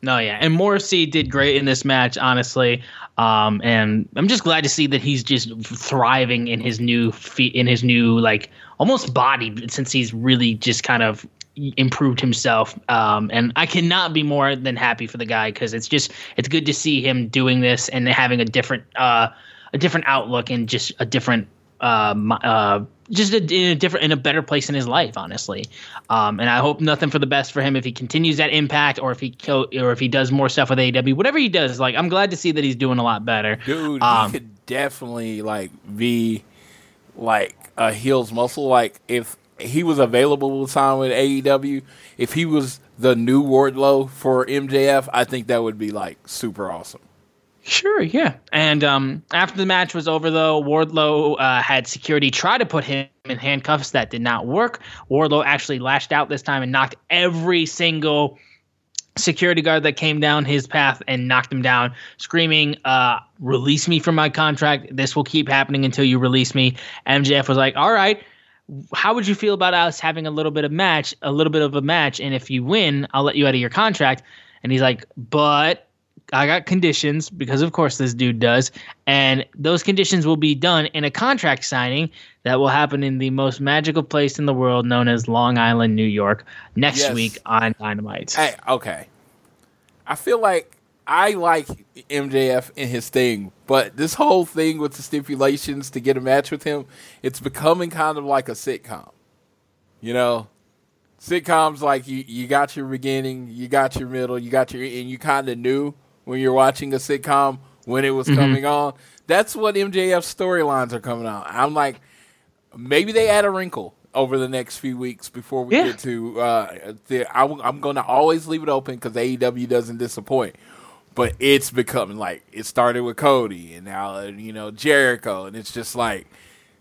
No, yeah. And Morrissey did great in this match, honestly. Um, and I'm just glad to see that he's just thriving in his new feet, in his new, like, almost body, since he's really just kind of improved himself. Um, and I cannot be more than happy for the guy, because it's just it's good to see him doing this and having a different. Uh, A different outlook and just a different, uh, uh, just a, in a different, in a better place in his life, honestly. Um, and I hope nothing for the best for him if he continues that Impact, or if he co- or if he does more stuff with A E W, whatever he does. Like, I'm glad to see that he's doing a lot better. Dude, um, he could definitely, like, be like a heel's muscle. Like, if he was available with time with A E W, if he was the new Wardlow for M J F, I think that would be, like, super awesome. Sure, yeah. And um, after the match was over, though, Wardlow uh, had security try to put him in handcuffs. That did not work. Wardlow actually lashed out this time and knocked every single security guard that came down his path and knocked him down, screaming, uh, release me from my contract. This will keep happening until you release me. M J F was like, all right, how would you feel about us having a little bit of match, a little bit of a match, and if you win, I'll let you out of your contract. And he's like, but I got conditions, because of course this dude does, and those conditions will be done in a contract signing that will happen in the most magical place in the world, known as Long Island, New York, next yes. week on Dynamite. Hey, okay. I feel like I like M J F and his thing, but this whole thing with the stipulations to get a match with him, it's becoming kind of like a sitcom. You know? Sitcoms, like, you, you got your beginning, you got your middle, you got your, and you kind of knew when you're watching a sitcom when it was mm-hmm. coming on. That's what M J F's storylines are coming on. I'm like, maybe they add a wrinkle over the next few weeks before we yeah. get to uh, the, I, I'm going to always leave it open, because A E W doesn't disappoint. But it's becoming, like, it started with Cody, and now, you know, Jericho, and it's just like,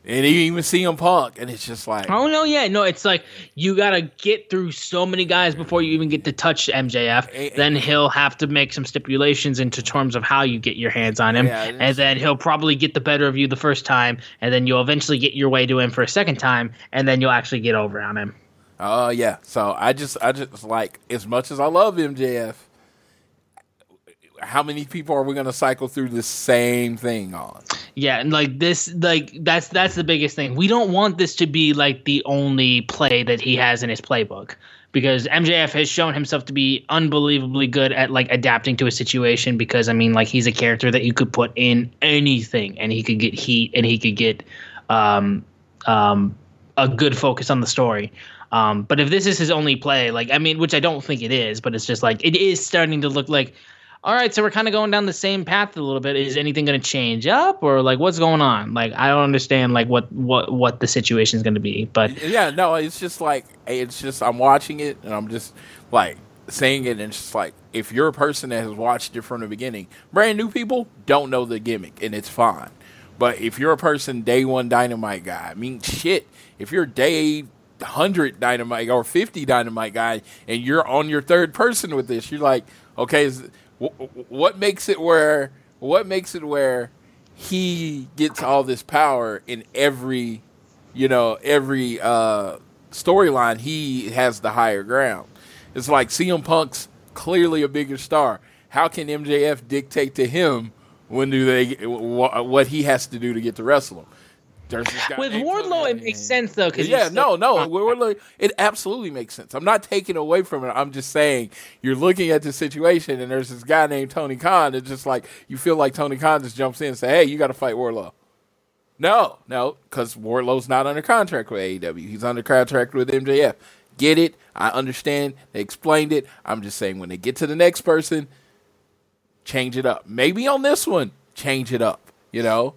and you even C M Punk, and it's just like, oh no, yeah, no, it's like, you gotta get through so many guys before you even get to touch M J F. And, and, then he'll have to make some stipulations into terms of how you get your hands on him, yeah, and then he'll probably get the better of you the first time, and then you'll eventually get your way to him for a second time, and then you'll actually get over on him. Oh uh, yeah, so I just, I just like, as much as I love M J F, how many people are we going to cycle through the same thing on? Yeah, and like this, like that's that's the biggest thing. We don't want this to be like the only play that he has in his playbook, because M J F has shown himself to be unbelievably good at, like, adapting to a situation, because, I mean, like, he's a character that you could put in anything, and he could get heat, and he could get um, um, a good focus on the story. Um, but if this is his only play, like, I mean, which I don't think it is, but it's just like, it is starting to look like, all right, so we're kind of going down the same path a little bit. Is anything going to change up, or, like, what's going on? Like, I don't understand, like, what what, what the situation is going to be. But yeah, no, it's just like, it's just, I'm watching it, and I'm just, like, saying it, and it's just like, if you're a person that has watched it from the beginning, brand new people don't know the gimmick, and it's fine. But if you're a person, day one Dynamite guy, I mean, shit, if you're day one hundred Dynamite or fifty Dynamite guy, and you're on your third person with this, you're like, okay, is, what makes it where? What makes it where he gets all this power in every, you know, every uh, storyline. He has the higher ground. It's like C M Punk's clearly a bigger star. How can M J F dictate to him when do they what he has to do to get to wrestle him? There's this guy with Wardlow, it makes sense though. Cause yeah, no, no, Wardlow, it absolutely makes sense. I'm not taking away from it. I'm just saying you're looking at the situation, and there's this guy named Tony Khan. It's just like you feel like Tony Khan just jumps in and say, "Hey, you got to fight Wardlow." No, no, because Wardlow's not under contract with A E W. He's under contract with M J F. Get it? I understand. They explained it. I'm just saying when they get to the next person, change it up. Maybe on this one, change it up. You know.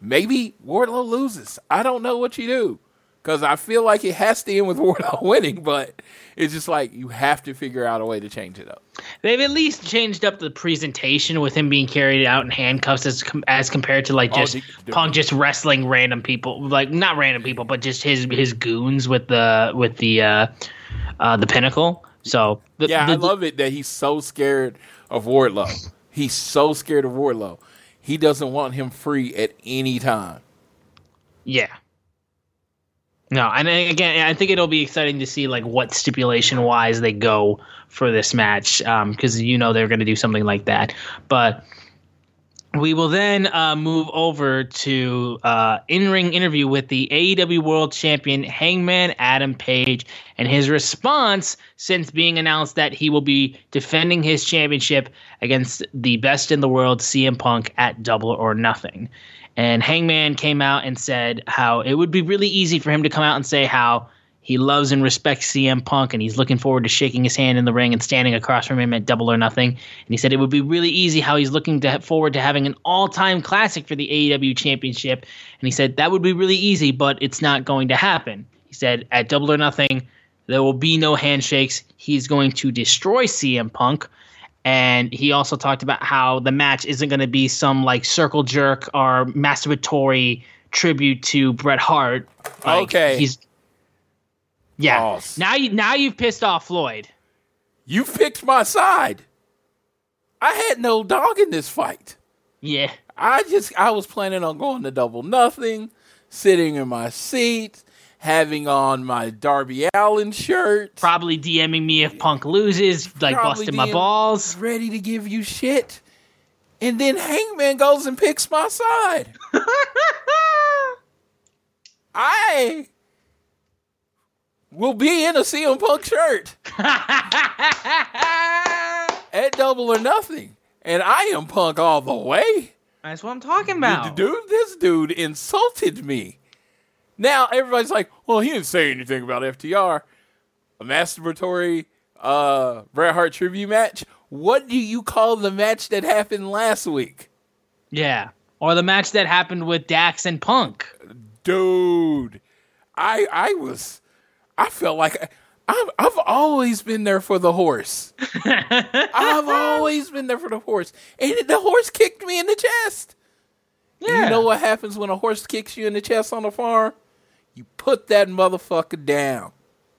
Maybe Wardlow loses. I don't know what you do, because I feel like it has to end with Wardlow winning, but it's just like you have to figure out a way to change it up. They've at least changed up the presentation with him being carried out in handcuffs as as compared to like just oh, the, Punk just wrestling random people, like not random people, but just his his goons with the with the uh, uh, the Pinnacle. So the, yeah, the, I love it that he's so scared of Wardlow. He's so scared of Wardlow. He doesn't want him free at any time. Yeah. No, and again, I think it'll be exciting to see like what stipulation-wise they go for this match, because um, you know they're going to do something like that. But we will then uh, move over to uh, in-ring interview with the A E W World Champion Hangman Adam Page, and his response since being announced that he will be defending his championship against the best in the world, C M Punk, at Double or Nothing. And Hangman came out and said how it would be really easy for him to come out and say how he loves and respects C M Punk, and he's looking forward to shaking his hand in the ring and standing across from him at Double or Nothing. And he said it would be really easy how he's looking to forward to having an all-time classic for the A E W Championship. And he said that would be really easy, but it's not going to happen. He said at Double or Nothing, there will be no handshakes. He's going to destroy C M Punk. And he also talked about how the match isn't going to be some like circle jerk or masturbatory tribute to Bret Hart. Like, okay. He's, yeah. Oh. Now you now you've pissed off Floyd. You picked my side. I had no dog in this fight. Yeah. I just I was planning on going to Double Nothing, sitting in my seat, having on my Darby Allin shirt. Probably DMing me if Punk loses, like busting my balls. Ready to give you shit. And then Hangman goes and picks my side. I will be in a C M Punk shirt. At Double or Nothing. And I am Punk all the way. That's what I'm talking about. Dude, this dude insulted me. Now, everybody's like, well, he didn't say anything about F T R. A masturbatory uh, Bret Hart tribute match? What do you call the match that happened last week? Yeah, or the match that happened with Dax and Punk. Dude, I I was, I felt like, I, I've, I've always been there for the horse. I've always been there for the horse. And the horse kicked me in the chest. Yeah. You know what happens when a horse kicks you in the chest on the farm? You put that motherfucker down.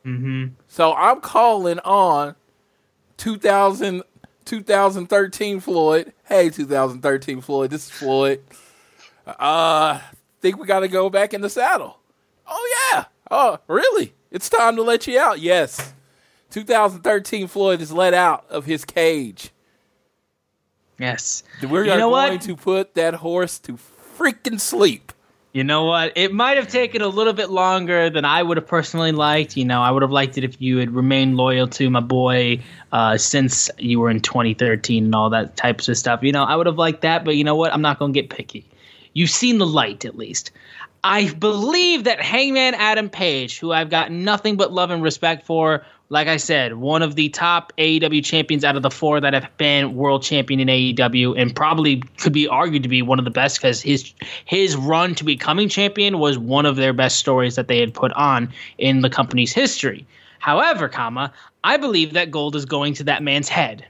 Mm-hmm. So I'm calling on two thousand, twenty thirteen Floyd. Hey, twenty thirteen Floyd, this is Floyd. Uh, think we got to go back in the saddle. Oh, yeah. Oh, really? It's time to let you out. Yes. twenty thirteen Floyd is let out of his cage. Yes. We're you know going what? to put that horse to freaking sleep. You know what? It might have taken a little bit longer than I would have personally liked. You know, I would have liked it if you had remained loyal to my boy uh, since you were in twenty thirteen and all that types of stuff. You know, I would have liked that, but you know what? I'm not going to get picky. You've seen the light, at least. I believe that Hangman Adam Page, who I've got nothing but love and respect for, like I said, one of the top A E W champions out of the four that have been world champion in A E W, and probably could be argued to be one of the best, because his his run to becoming champion was one of their best stories that they had put on in the company's history. However, comma, I believe that gold is going to that man's head.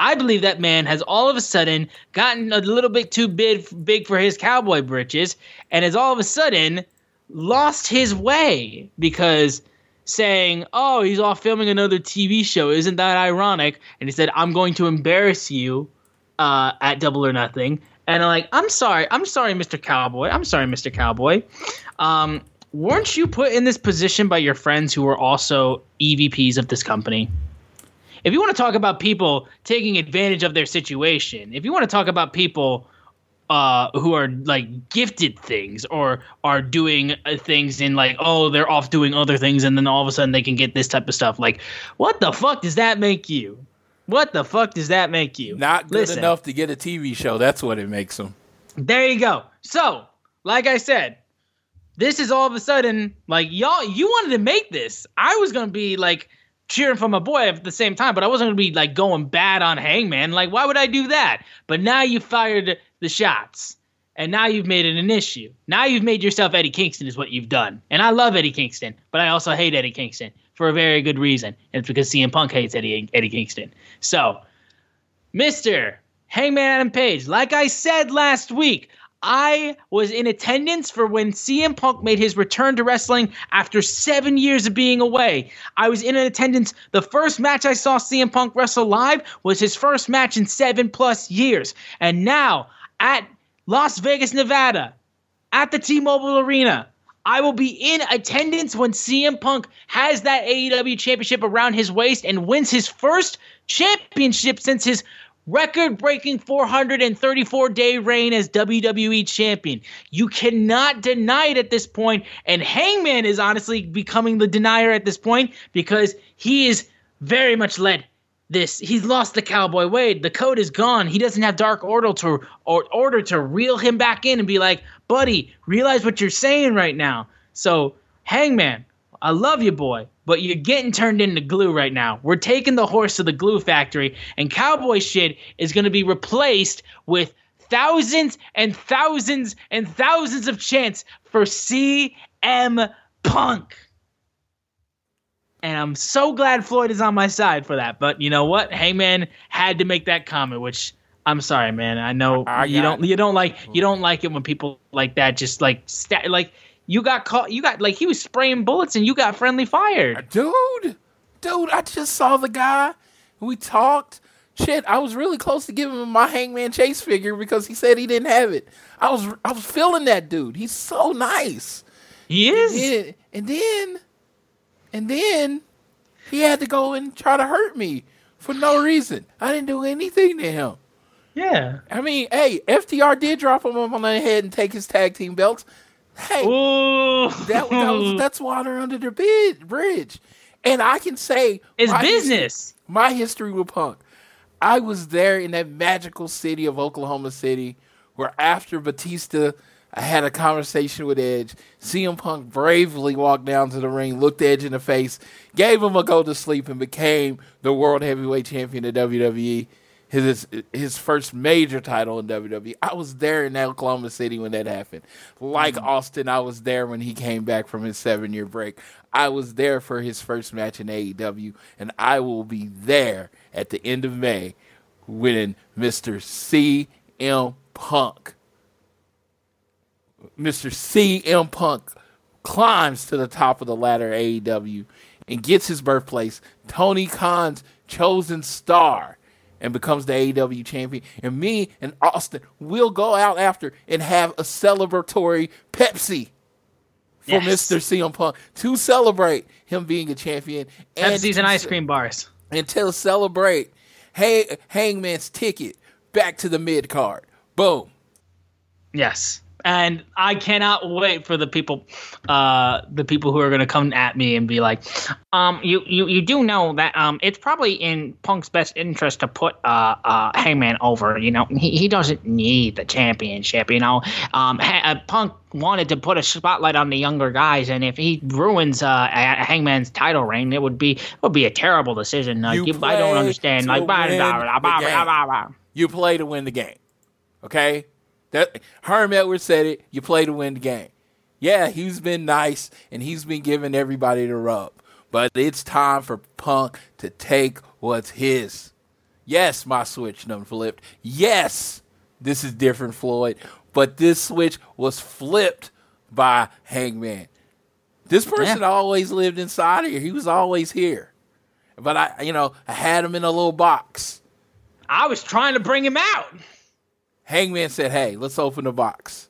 I believe that man has all of a sudden gotten a little bit too big, big for his cowboy britches, and has all of a sudden lost his way, because saying, oh, he's off filming another T V show. Isn't that ironic? And he said, I'm going to embarrass you uh, at Double or Nothing. And I'm like, I'm sorry. I'm sorry, Mister Cowboy. I'm sorry, Mister Cowboy. Um, weren't you put in this position by your friends who were also E V Ps of this company? If you want to talk about people taking advantage of their situation, if you want to talk about people uh, who are like gifted things or are doing things in like, oh, they're off doing other things and then all of a sudden they can get this type of stuff. Like, what the fuck does that make you? What the fuck does that make you? Not good Listen, enough to get a T V show. That's what it makes them. There you go. So, like I said, this is all of a sudden, like, y'all, you wanted to make this. I was going to be, like, cheering for my boy at the same time, but I wasn't going to be, like, going bad on Hangman. Like, why would I do that? But now you fired the shots, and now you've made it an issue. Now you've made yourself Eddie Kingston is what you've done. And I love Eddie Kingston, but I also hate Eddie Kingston. For a very good reason. And it's because C M Punk hates Eddie, Eddie Kingston. So, Mister Hangman Adam Page, like I said last week, I was in attendance for when C M Punk made his return to wrestling after seven years of being away. I was in attendance. The first match I saw C M Punk wrestle live was his first match in seven plus years. And now, at Las Vegas, Nevada, at the T-Mobile Arena, I will be in attendance when C M Punk has that A E W championship around his waist and wins his first championship since his record-breaking four hundred thirty-four day reign as W W E champion. You cannot deny it at this point, and Hangman is honestly becoming the denier at this point because he is very much led this. He's lost the cowboy way. The code is gone. He doesn't have Dark Order to or order to reel him back in and be like, buddy, realize what you're saying right now. So, Hangman, I love you, boy, but you're getting turned into glue right now. We're taking the horse to the glue factory, and cowboy shit is going to be replaced with thousands and thousands and thousands of chants for C M Punk. And I'm so glad Floyd is on my side for that. But you know what? Hangman had to make that comment, which I'm sorry, man. I know I you don't it. you don't like you don't like it when people like that just like sta- like you got caught you got like he was spraying bullets and you got friendly fire. Dude. Dude, I just saw the guy. We talked. Shit, I was really close to giving him my Hangman Chase figure because he said he didn't have it. I was I was feeling that dude. He's so nice. He is. And then, and then And then he had to go and try to hurt me for no reason. I didn't do anything to him. Yeah. I mean, hey, F T R did drop him on the head and take his tag team belts. Hey, that, that was, that's water under the bed, bridge. And I can say it's my business. History, my history with Punk. I was there in that magical city of Oklahoma City where after Batista, I had a conversation with Edge. C M Punk bravely walked down to the ring, looked Edge in the face, gave him a go to sleep, and became the World Heavyweight Champion of W W E. His his first major title in W W E. I was there in Oklahoma City when that happened. Like mm-hmm. Austin, I was there when he came back from his seven-year break. I was there for his first match in A E W, and I will be there at the end of May when Mister C M Punk Mister C M Punk climbs to the top of the ladder at A E W and gets his birthplace, Tony Khan's chosen star, and becomes the A E W champion. And me and Austin will go out after and have a celebratory Pepsi for yes. Mister C M Punk to celebrate him being a champion. Pepsi's and ice cream bars. And to celebrate Hang- Hangman's ticket back to the mid-card. Boom. Yes. And I cannot wait for the people, uh, the people who are going to come at me and be like, um, you, you, you do know that um, it's probably in Punk's best interest to put uh, uh, Hangman over. You know, he, he doesn't need the championship. You know, um, ha- Punk wanted to put a spotlight on the younger guys, and if he ruins uh, Hangman's title reign, it would be it would be a terrible decision. Like, you play I don't understand. To like, blah, win blah, blah, blah, the blah, blah, blah. You play to win the game, okay? That, Herm Edwards said it, you play to win the game. Yeah, he's been nice, and he's been giving everybody the rub. But it's time for Punk to take what's his. Yes, my switch done flipped. Yes, this is different, Floyd. But this switch was flipped by Hangman. This person yeah. always lived inside of here. He was always here. But, I, you know, I had him in a little box. I was trying to bring him out. Hangman said, hey, let's open the box.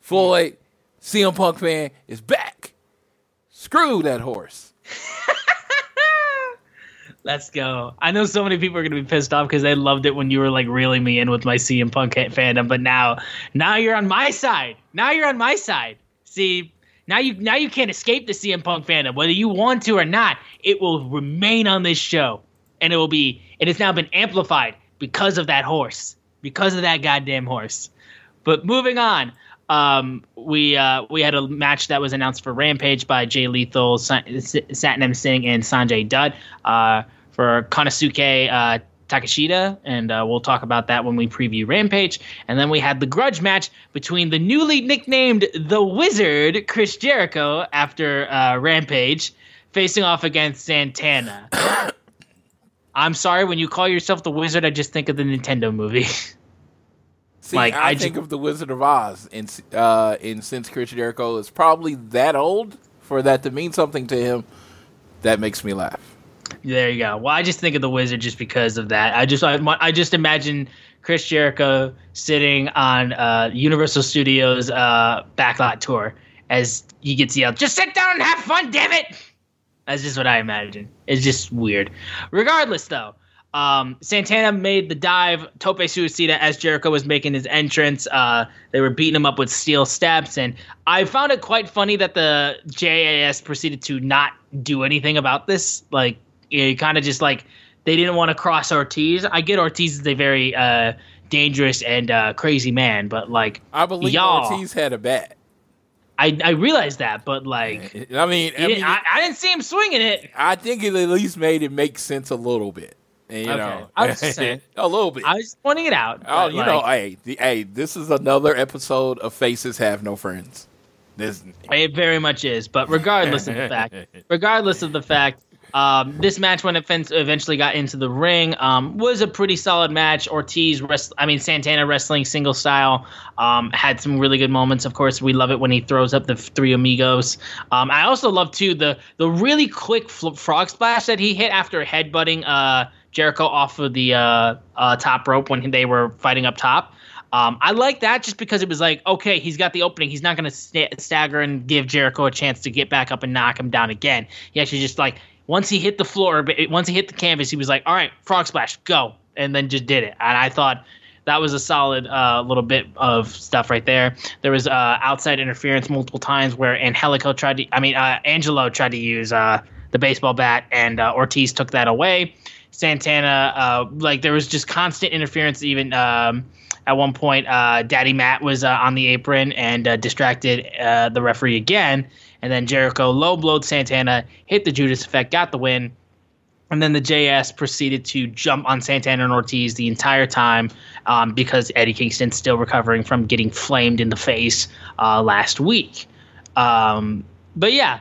Full eight, C M Punk fan is back. Screw that horse. Let's go. I know so many people are going to be pissed off because they loved it when you were like reeling me in with my C M Punk fandom. But now, now you're on my side. Now you're on my side. See, now you now you can't escape the C M Punk fandom. Whether you want to or not, it will remain on this show. And it will be, it has now been amplified because of that horse. Because of that goddamn horse. But moving on. Um, we uh, we had a match that was announced for Rampage by Jay Lethal, San- Satnam Singh, and Sanjay Dutt uh, for Konosuke uh, Takeshita, and uh, we'll talk about that when we preview Rampage. And then we had the grudge match between the newly nicknamed The Wizard, Chris Jericho, after uh, Rampage, facing off against Santana. I'm sorry, when you call yourself The Wizard, I just think of the Nintendo movie. See, like, I, I think ju- of The Wizard of Oz, and, uh, and since Chris Jericho is probably that old, for that to mean something to him, that makes me laugh. There you go. Well, I just think of The Wizard just because of that. I just I, I just imagine Chris Jericho sitting on uh, Universal Studios uh, backlot tour as he gets yelled, just sit down and have fun, damn it! That's just what I imagine. It's just weird. Regardless, though. Um, Santana made the dive, Tope Suicida, as Jericho was making his entrance. Uh, they were beating him up with steel steps, and I found it quite funny that the J A S proceeded to not do anything about this. Like, it kind of just, like, they didn't want to cross Ortiz. I get Ortiz is a very uh, dangerous and uh, crazy man, but, like, I believe y'all, Ortiz had a bat. I, I realized that, but, like, I mean, I, mean didn't, I, I didn't see him swinging it. I think it at least made it make sense a little bit. You okay. know, I was just saying a little bit. I was pointing it out. Oh, you like, know, hey, the, hey, this is another episode of Faces Have No Friends. This it very much is, but regardless of the fact, regardless of the fact, um, this match when it eventually got into the ring um, was a pretty solid match. Ortiz, rest, I mean Santana wrestling single style, um, had some really good moments. Of course, we love it when he throws up the three amigos. Um, I also love too the the really quick fl- frog splash that he hit after headbutting. Uh, Jericho off of the uh, uh, top rope when they were fighting up top. Um, I like that just because it was like, okay, he's got the opening. He's not going to st- stagger and give Jericho a chance to get back up and knock him down again. He actually just like, once he hit the floor, once he hit the canvas, he was like, all right, frog splash, go. And then just did it. And I thought that was a solid uh, little bit of stuff right there. There was uh, outside interference multiple times where Angelico tried to, I mean, uh, Angelo tried to use uh, the baseball bat and uh, Ortiz took that away. Santana, uh, like there was just constant interference. Even um, at one point, uh, Daddy Matt was uh, on the apron and uh, distracted uh, the referee again. And then Jericho low blowed Santana, hit the Judas effect, got the win. And then the J S proceeded to jump on Santana and Ortiz the entire time um, because Eddie Kingston's still recovering from getting flamed in the face uh, last week. Um, but yeah,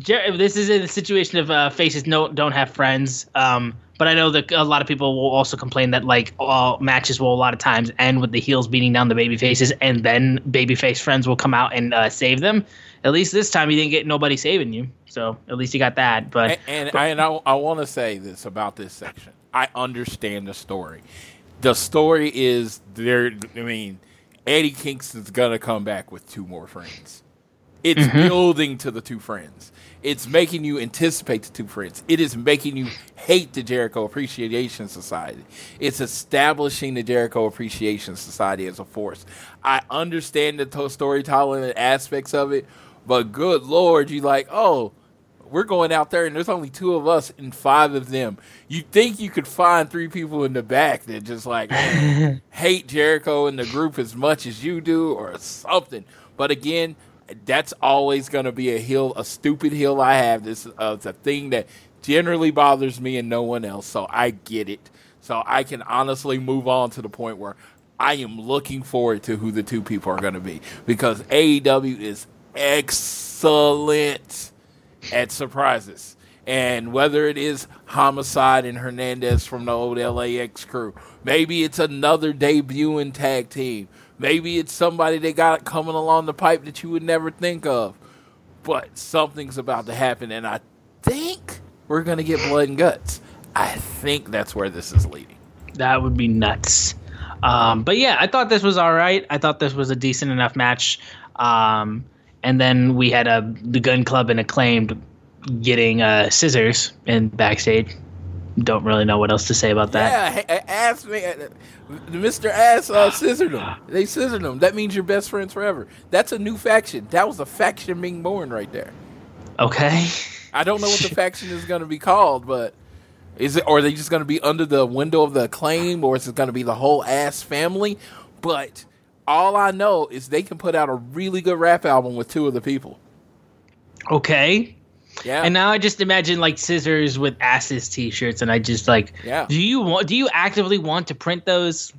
Jer- this is in the situation of uh, faces no don't have friends. Um, But I know that a lot of people will also complain that, like, all matches will a lot of times end with the heels beating down the baby faces, and then baby face friends will come out and uh, save them. At least this time you didn't get nobody saving you, so at least you got that. But And, and, but, I, and I, I want to say this about this section. I understand the story. The story is, there. I mean, Eddie Kingston's going to come back with two more friends. It's mm-hmm. building to the two friends. It's making you anticipate the two friends. It is making you hate the Jericho Appreciation Society. It's establishing the Jericho Appreciation Society as a force. I understand the to- storytelling aspects of it, but good Lord, you're like, oh, we're going out there and there's only two of us and five of them. You think you could find three people in the back that just like hate Jericho and the group as much as you do or something. But again, that's always going to be a heel, a stupid heel I have. This uh, it's a thing that generally bothers me and no one else, so I get it. So I can honestly move on to the point where I am looking forward to who the two people are going to be because A E W is excellent at surprises. And whether it is Homicide and Hernandez from the old L A X crew, maybe it's another debuting tag team. Maybe it's somebody they got coming along the pipe that you would never think of. But something's about to happen, and I think we're going to get blood and guts. I think that's where this is leading. That would be nuts. Um, but yeah, I thought this was all right. I thought this was a decent enough match. Um, and then we had a, the Gun Club and Acclaimed getting uh, scissors in backstage. Don't really know what else to say about that. Yeah, ass man, Mister Ass uh, scissored them. They scissored them. That means you're best friends forever. That's a new faction. That was a faction being born right there. Okay. I don't know what the faction is going to be called, but is it? Or are they just going to be under the window of the Acclaim, or is it going to be the whole Ass family? But all I know is they can put out a really good rap album with two of the people. Okay. Yeah. And now I just imagine like scissors with asses t-shirts, and I just like, yeah. do you want? Do you actively want to print those?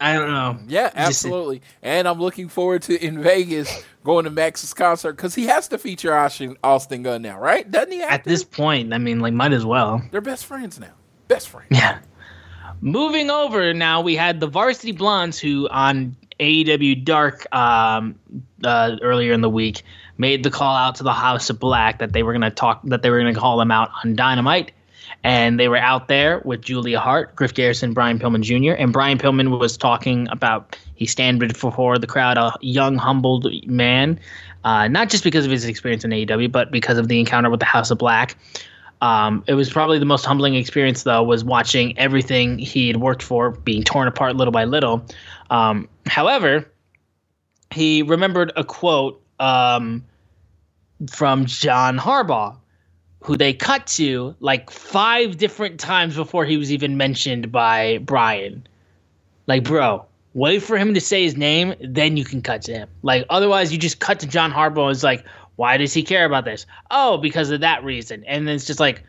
I don't know. Yeah, absolutely. Just, and I'm looking forward to in Vegas going to Max's concert because he has to feature Austin, Austin Gunn now, right? Doesn't he? At this point, I mean, like, might as well. They're best friends now. Best friends. Yeah. Moving over now, we had the Varsity Blondes who on A E W Dark um, uh, earlier in the week made the call out to the House of Black that they were going to talk, that they were going to call them out on Dynamite. And they were out there with Julia Hart, Griff Garrison, Brian Pillman Junior And Brian Pillman was talking about he standard for the crowd, a young, humbled man, uh, not just because of his experience in A E W, but because of the encounter with the House of Black. Um, it was probably the most humbling experience, though, was watching everything he had worked for being torn apart little by little. Um, however, he remembered a quote um, from John Harbaugh, who they cut to like five different times before he was even mentioned by Brian. Like, bro, wait for him to say his name, then you can cut to him. Like, otherwise you just cut to John Harbaugh and it's like, why does he care about this? Oh, because of that reason. And then it's just like,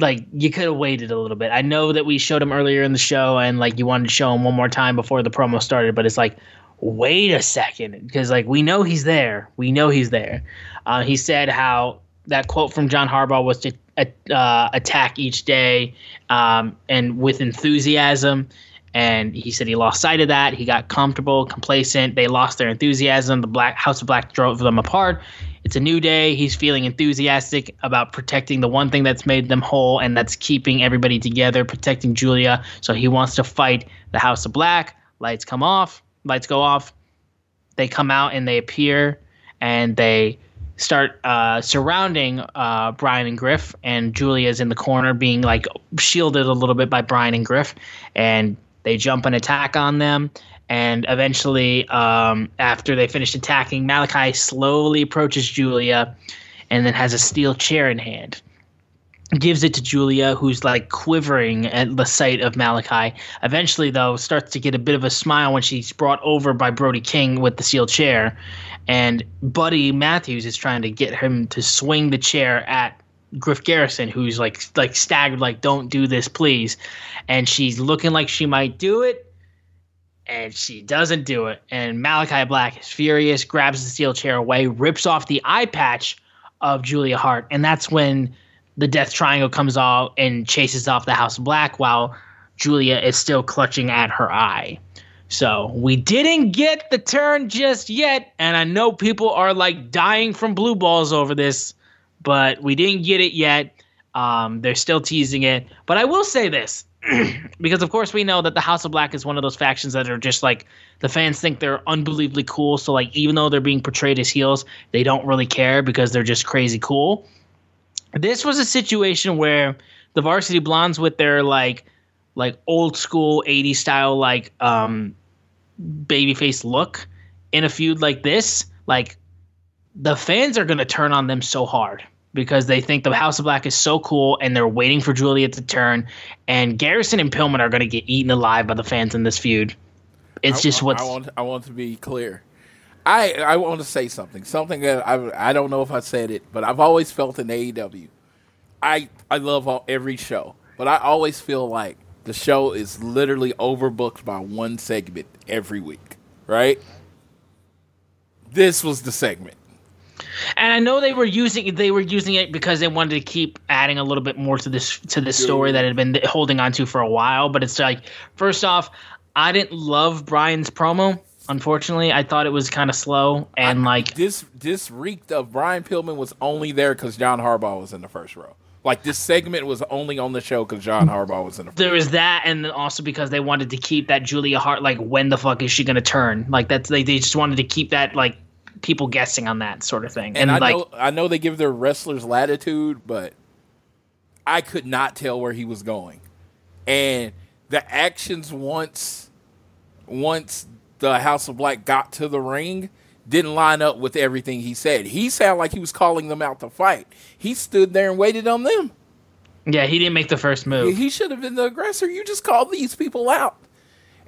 like you could have waited a little bit. I know that we showed him earlier in the show and like you wanted to show him one more time before the promo started, but it's like, wait a second. Because like, we know he's there. We know he's there. Uh, he said how, that quote from John Harbaugh was to uh, attack each day um, and with enthusiasm. And he said he lost sight of that. He got comfortable, complacent. They lost their enthusiasm. The Black House of Black drove them apart. It's a new day. He's feeling enthusiastic about protecting the one thing that's made them whole, and that's keeping everybody together, protecting Julia. So he wants to fight the House of Black. Lights come off. Lights go off. They come out and they appear, and they start uh, surrounding uh, Brian and Griff, and Julia's in the corner being like shielded a little bit by Brian and Griff, and they jump an attack on them, and eventually um, after they finish attacking, Malachi slowly approaches Julia and then has a steel chair in hand. Gives it to Julia, who's like quivering at the sight of Malachi. Eventually, though, starts to get a bit of a smile when she's brought over by Brody King with the steel chair. And Buddy Matthews is trying to get him to swing the chair at Griff Garrison, who's like like staggered, like, don't do this, please. And she's looking like she might do it, and she doesn't do it. And Malachi Black is furious, grabs the steel chair away, rips off the eye patch of Julia Hart. And that's when the Death Triangle comes out and chases off the House of Black while Julia is still clutching at her eye. So we didn't get the turn just yet, and I know people are like dying from blue balls over this, but we didn't get it yet. Um, they're still teasing it. But I will say this, because of course we know that the House of Black is one of those factions that are just like, the fans think they're unbelievably cool, so like even though they're being portrayed as heels, they don't really care because they're just crazy cool. This was a situation where the Varsity Blondes with their like like old school eighties style like um, babyface look in a feud like this, like the fans are going to turn on them so hard because they think the House of Black is so cool and they're waiting for Julia to turn, and Garrison and Pillman are going to get eaten alive by the fans in this feud. It's I, just what I want. I want to be clear. I, I want to say something, something that I, I don't know if I said it, but I've always felt in A E W. I I love all, every show, but I always feel like the show is literally overbooked by one segment every week, right? This was the segment. And I know they were using they were using it because they wanted to keep adding a little bit more to this to this Dude. story that had been holding on to for a while, but it's like, first off, I didn't love Brian's promo. Unfortunately, I thought it was kind of slow, and I, like this, this reeked of Brian Pillman was only there because John Harbaugh was in the first row. Like, this segment was only on the show because John Harbaugh was in the There was that, and then also because they wanted to keep that Julia Hart, like, when the fuck is she going to turn? Like, that's they, they just wanted to keep that, like, people guessing on that sort of thing. And, and I, like, know, I know they give their wrestlers latitude, but I could not tell where he was going. And the actions once, once the House of Black got to the ring didn't line up with everything he said. He sounded like he was calling them out to fight. He stood there and waited on them. Yeah, he didn't make the first move. He should have been the aggressor. You just called these people out.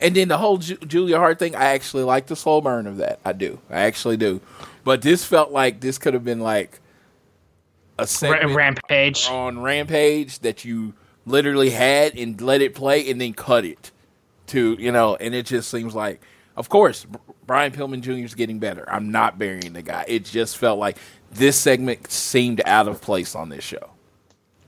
And then the whole Ju- Julia Hart thing, I actually like the slow burn of that. I do. I actually do. But this felt like this could have been like a segment Rampage. on Rampage that you literally had and let it play and then cut it to, you know, and it just seems like, of course, Brian Pillman Junior is getting better. I'm not burying the guy. It just felt like this segment seemed out of place on this show.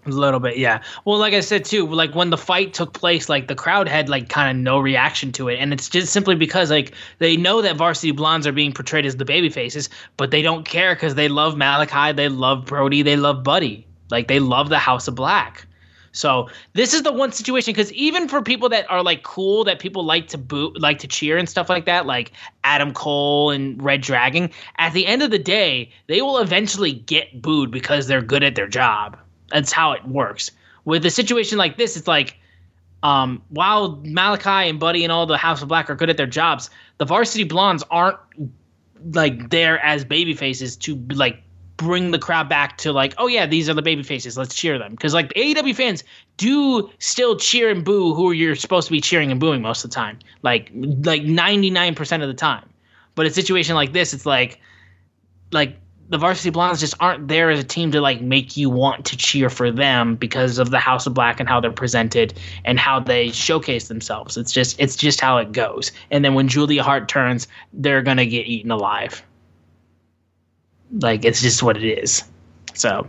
A little bit, yeah. Well, like I said, too, like when the fight took place, like the crowd had like kind of no reaction to it. And it's just simply because like they know that Varsity Blondes are being portrayed as the baby faces, but they don't care because they love Malachi. They love Brody. They love Buddy. Like they love the House of Black. So this is the one situation because even for people that are like cool, that people like to boo, like to cheer and stuff like that, like Adam Cole and Red Dragon, at the end of the day, they will eventually get booed because they're good at their job. That's how it works. With a situation like this, it's like um, while Malachi and Buddy and all the House of Black are good at their jobs, the Varsity Blondes aren't like there as babyfaces to like bring the crowd back to like, oh yeah, these are the baby faces. Let's cheer them. Because like A E W fans do still cheer and boo who you're supposed to be cheering and booing most of the time. Like like ninety-nine percent of the time. But a situation like this, it's like like the Varsity Blondes just aren't there as a team to like make you want to cheer for them because of the House of Black and how they're presented and how they showcase themselves. It's just it's just how it goes. And then when Julia Hart turns, they're gonna get eaten alive. Like, it's just what it is. So,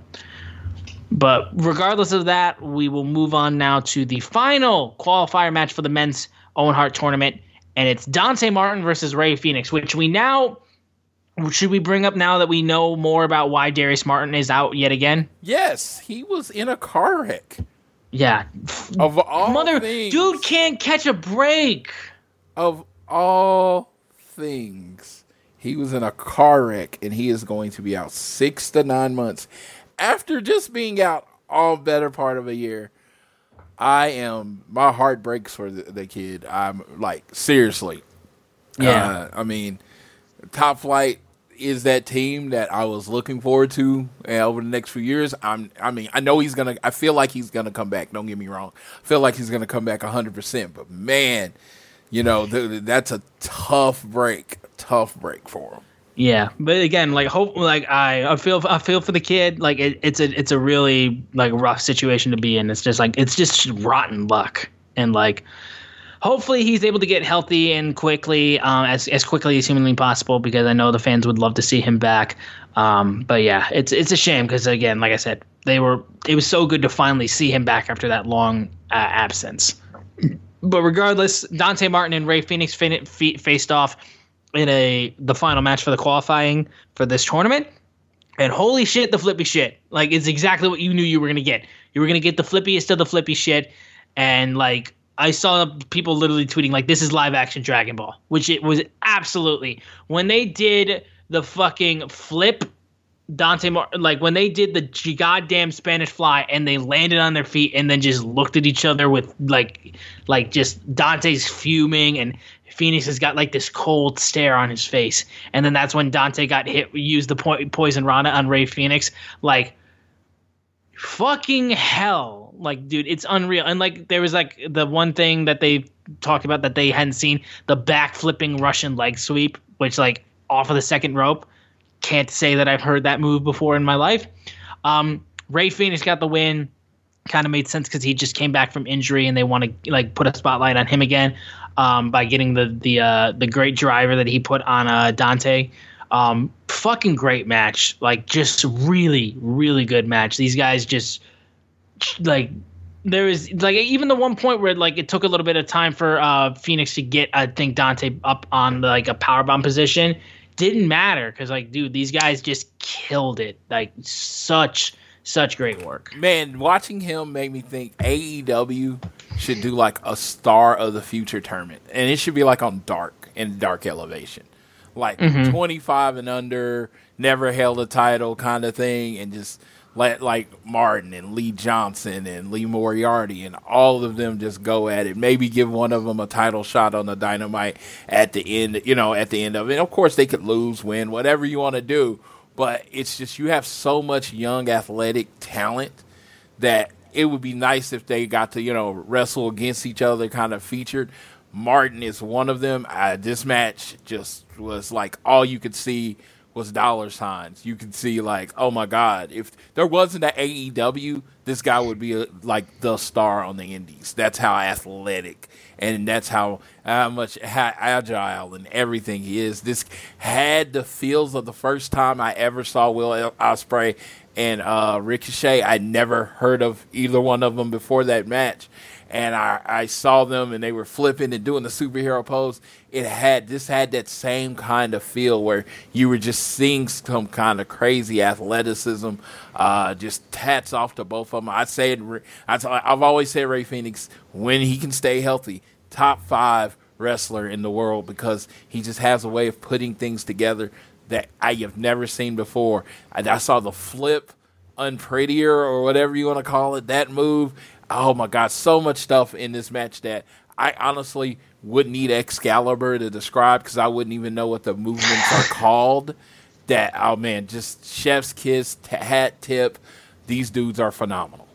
but regardless of that, we will move on now to the final qualifier match for the men's Owen Hart tournament. And it's Dante Martin versus Rey Fenix, which we now, should we bring up now that we know more about why Darius Martin is out yet again? Yes, he was in a car wreck. Yeah. Of all Mother, things. Dude can't catch a break. Of all things. He was in a car wreck, and he is going to be out six to nine months after just being out all better part of a year. I am, my heart breaks for the, the kid. I'm like, seriously. Yeah. Uh, I mean, Top Flight is that team that I was looking forward to uh, over the next few years. I'm, I mean, I know he's going to, I feel like he's going to come back. Don't get me wrong. I feel like he's going to come back one hundred percent, but man, you know, th- that's a tough break. Tough break for him. Yeah, but again, like hope, like I, I feel, I feel for the kid. Like it, it's a, it's a really like rough situation to be in. It's just like it's just rotten luck, and like hopefully he's able to get healthy and quickly, um, as as quickly as humanly possible, because I know the fans would love to see him back. Um, but yeah, it's it's a shame because again, like I said, they were it was so good to finally see him back after that long uh, absence. But regardless, Dante Martin and Rey Fenix fin- fe- faced off in a the final match for the qualifying for this tournament. And holy shit, the flippy shit. Like, it's exactly what you knew you were going to get. You were going to get the flippiest of the flippy shit. And, like, I saw people literally tweeting, like, this is live-action Dragon Ball, which it was absolutely. When they did the fucking flip Dante Mar- like, when they did the goddamn Spanish fly and they landed on their feet and then just looked at each other with, like, like just Dante's fuming and Phoenix has got like this cold stare on his face, and then that's when Dante got hit. Used the po- poison Rana on Rey Fenix. Like, fucking hell! Like, dude, it's unreal. And like, there was like the one thing that they talked about that they hadn't seen: the back flipping Russian leg sweep, which like off of the second rope. Can't say that I've heard that move before in my life. Um, Rey Fenix got the win. Kind of made sense because he just came back from injury, and they want to like put a spotlight on him again. Um, by getting the the uh, the great driver that he put on uh, Dante, um, fucking great match. Like, just really, really good match. These guys just like there is like even the one point where like it took a little bit of time for uh, Fenix to get I think Dante up on like a powerbomb position. Didn't matter because like dude, these guys just killed it. Like such Such great work. Man, watching him made me think A E W should do like a Star of the Future tournament. And it should be like on Dark, in Dark Elevation. Like mm-hmm. twenty-five and under, never held a title kind of thing. And just let like Martin and Lee Johnson and Lee Moriarty and all of them just go at it. Maybe give one of them a title shot on the Dynamite at the end, you know, at the end of it. And of course, they could lose, win, whatever you want to do. But it's just you have so much young athletic talent that it would be nice if they got to, you know, wrestle against each other kind of featured. Martin is one of them. Uh, this match just was like all you could see was dollar signs. You could see like, oh, my God, if there wasn't an A E W, this guy would be a, like the star on the indies. That's how athletic and that's how, how much how agile and everything he is. This had the feels of the first time I ever saw Will Ospreay and uh, Ricochet. I never heard of either one of them before that match. And I, I saw them, and they were flipping and doing the superhero pose. It had this had that same kind of feel where you were just seeing some kind of crazy athleticism. Uh, just hats off to both of them. I said, I, I've always said Rey Fenix, when he can stay healthy, top five wrestler in the world because he just has a way of putting things together that I have never seen before. I, I saw the flip, unprettier or whatever you want to call it, that move. Oh, my God, so much stuff in this match that I honestly would need Excalibur to describe because I wouldn't even know what the movements are called. That, oh, man, just chef's kiss, t- hat tip. These dudes are phenomenal.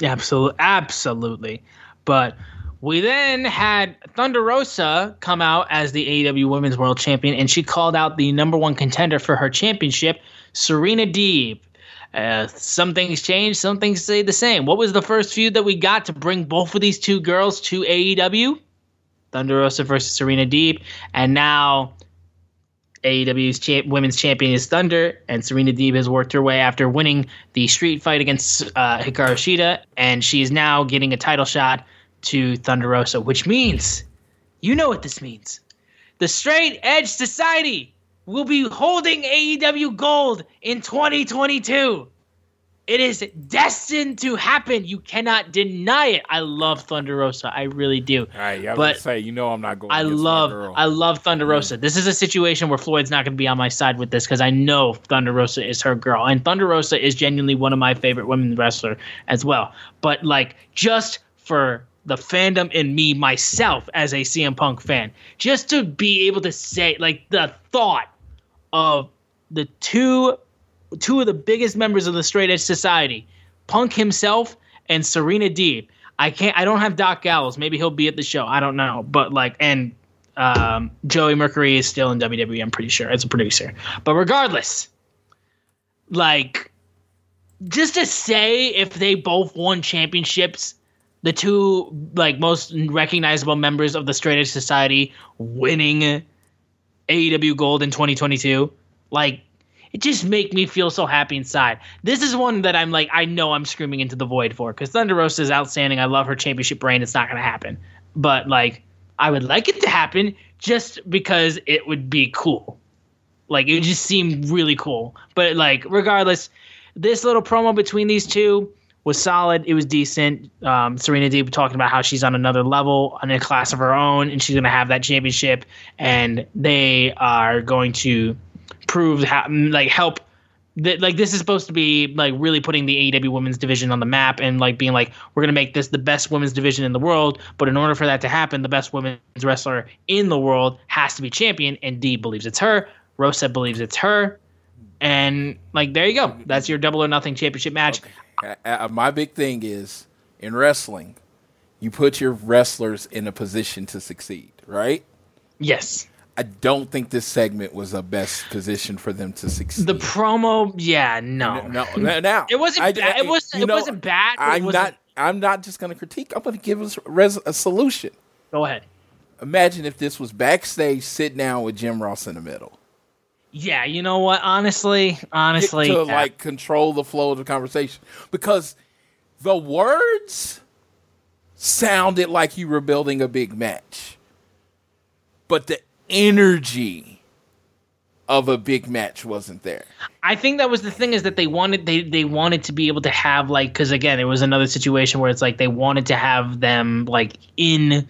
Absolutely. Absolutely. But we then had Thunder Rosa come out as the A E W Women's World Champion, and she called out the number one contender for her championship, Serena Deeb. Uh, some things change, some things stay the same. What was the first feud that we got to bring both of these two girls to A E W? Thunder Rosa versus Serena Deeb. And now A E W's cha- women's champion is Thunder, and Serena Deeb has worked her way after winning the street fight against uh, Hikaru Shida, and she is now getting a title shot to Thunder Rosa, which means, you know what this means. The Straight Edge Society will be holding A E W gold in twenty twenty-two. It is destined to happen. You cannot deny it. I love Thunder Rosa. I really do. All right, y'all but say, you know I'm not going. I love, girl. I love Thunder Rosa. Yeah. This is a situation where Floyd's not going to be on my side with this because I know Thunder Rosa is her girl, and Thunder Rosa is genuinely one of my favorite women wrestler as well. But like, just for the fandom in me, myself as a C M Punk fan, just to be able to say, like, the thought of the two two of the biggest members of the Straight Edge Society, Punk himself and Serena Deeb. I can't I don't have Doc Gallows. Maybe he'll be at the show. I don't know. But like and um, Joey Mercury is still in W W E, I'm pretty sure, as a producer. But regardless, like, just to say if they both won championships, the two like most recognizable members of the Straight Edge Society winning A E W gold in twenty twenty-two, like, it just make me feel so happy inside. This is one that I'm like, I know I'm screaming into the void for because Thunder Rosa is outstanding. I love her championship reign. It's not going to happen. But, like, I would like it to happen just because it would be cool. Like, it would just seem really cool. But, like, regardless, this little promo between these two was solid. It was decent. Um, Serena Deeb talking about how she's on another level, on a class of her own, and she's going to have that championship. And they are going to prove how, like, help that, like, this is supposed to be like really putting the A E W women's division on the map and like being like, we're going to make this the best women's division in the world. But in order for that to happen, the best women's wrestler in the world has to be champion. And Deeb believes it's her. Rosa believes it's her. And like, there you go. That's your Double or Nothing championship match. Okay. Uh, my big thing is, in wrestling, you put your wrestlers in a position to succeed, right? Yes. I don't think this segment was the best position for them to succeed. The promo, yeah, no, no, no. no. It wasn't. I, bad. It was. It know, wasn't bad. I'm wasn't... not. I'm not just going to critique. I'm going to give us a, res- a solution. Go ahead. Imagine if this was backstage, sit down with Jim Ross in the middle. Yeah, you know what? Honestly, honestly, to like yeah. control the flow of the conversation, because the words sounded like you were building a big match, but the energy of a big match wasn't there. I think that was the thing, is that they wanted they, they wanted to be able to have, like, because again, it was another situation where it's like they wanted to have them like in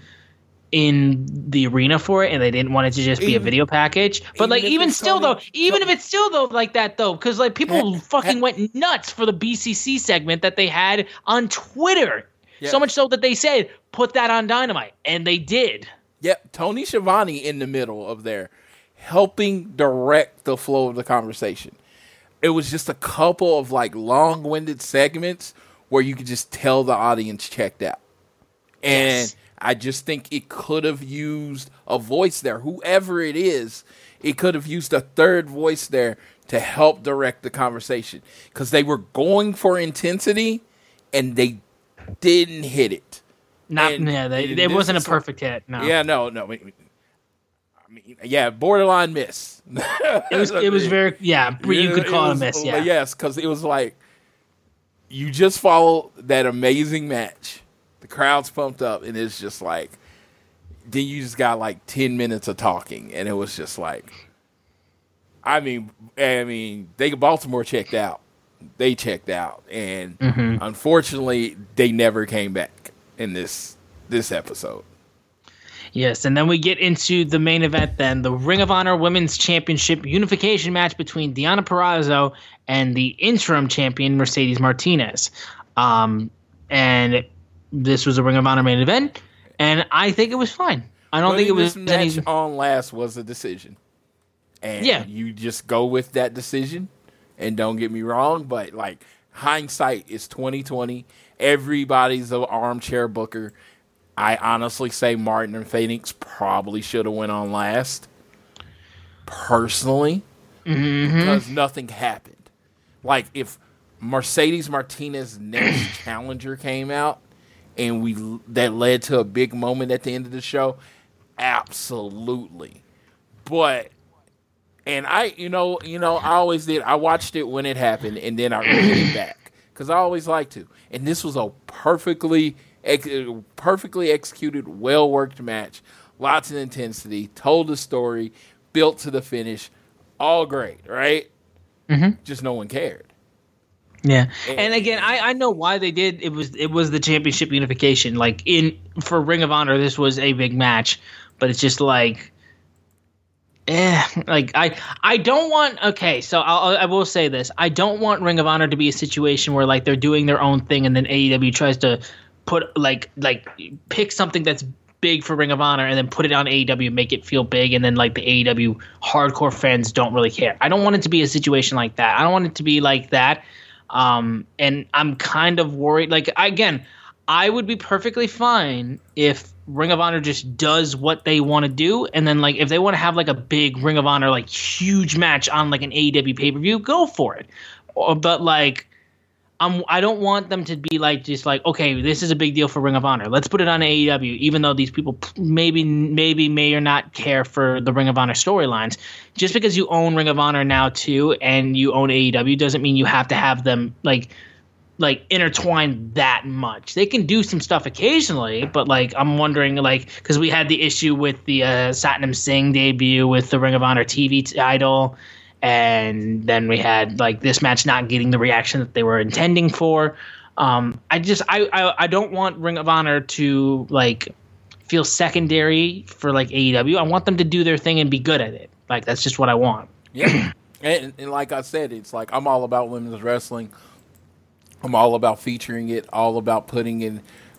in the arena for it, and they didn't want it to just be even, a video package. But like even still Tony, though, even Tony, if it's still though like that though, because like people ha, fucking ha, went nuts for the B C C segment that they had on Twitter. Yeah. So much so that they said put that on Dynamite, and they did. Yep, Tony Schiavone in the middle of there, helping direct the flow of the conversation. It was just a couple of like long-winded segments where you could just tell the audience checked out. And yes. I just think it could have used a voice there. Whoever it is, it could have used a third voice there to help direct the conversation. Because they were going for intensity, and they didn't hit it. Not and, yeah, they, it wasn't a perfect hit. No. Yeah, no, no. I mean, yeah, borderline miss. it was, it was very yeah. You could call it, was, it a miss. Yeah, yes, because it was like you just follow that amazing match. The crowd's pumped up, and it's just like then you just got like ten minutes of talking, and it was just like, I mean, I mean, they Baltimore checked out. They checked out, and mm-hmm. unfortunately, they never came back in this this episode. Yes, and then we get into the main event then, the Ring of Honor Women's Championship unification match between Deonna Purrazzo and the interim champion, Mercedes Martinez. Um, and this was a Ring of Honor main event, and I think it was fine. I don't Putting think it was... This match any... on last was a decision. And yeah. you just go with that decision. And don't get me wrong, but like hindsight is twenty twenty. Everybody's an armchair booker. I honestly say Martin and Fenix probably should have went on last. Personally, mm-hmm. because nothing happened. Like if Mercedes Martinez next challenger came out, and we that led to a big moment at the end of the show, absolutely. But. And I, you know, you know, I always did. I watched it when it happened, and then I read it back because I always like to. And this was a perfectly, ex- perfectly executed, well worked match. Lots of intensity. Told a story. Built to the finish. All great, right? Mm-hmm. Just no one cared. Yeah, and, and again, I, I know why they did. It was it was the championship unification. Like in for Ring of Honor, this was a big match, but it's just like. Eh, like I, I don't want. Okay, so I'll, I will say this: I don't want Ring of Honor to be a situation where like they're doing their own thing, and then A E W tries to put like like pick something that's big for Ring of Honor, and then put it on A E W, make it feel big, and then like the A E W hardcore fans don't really care. I don't want it to be a situation like that. I don't want it to be like that. Um, and I'm kind of worried. Like again, I would be perfectly fine if Ring of Honor just does what they want to do, and then like if they want to have like a big Ring of Honor like huge match on like an A E W pay-per-view, go for it. Or, but like I'm I don't want them to be like just like, okay, this is a big deal for Ring of Honor, let's put it on A E W, even though these people maybe maybe may or not care for the Ring of Honor storylines. Just because you own Ring of Honor now too and you own A E W doesn't mean you have to have them like like intertwined that much. They can do some stuff occasionally, but like I'm wondering, like, because we had the issue with the uh, Satnam Singh debut with the Ring of Honor T V title, and then we had like this match not getting the reaction that they were intending for. Um, I just I, I I don't want Ring of Honor to like feel secondary for like A E W. I want them to do their thing and be good at it. Like that's just what I want. Yeah, and, and like I said, it's like I'm all about women's wrestling. I'm all about featuring it, all about putting it,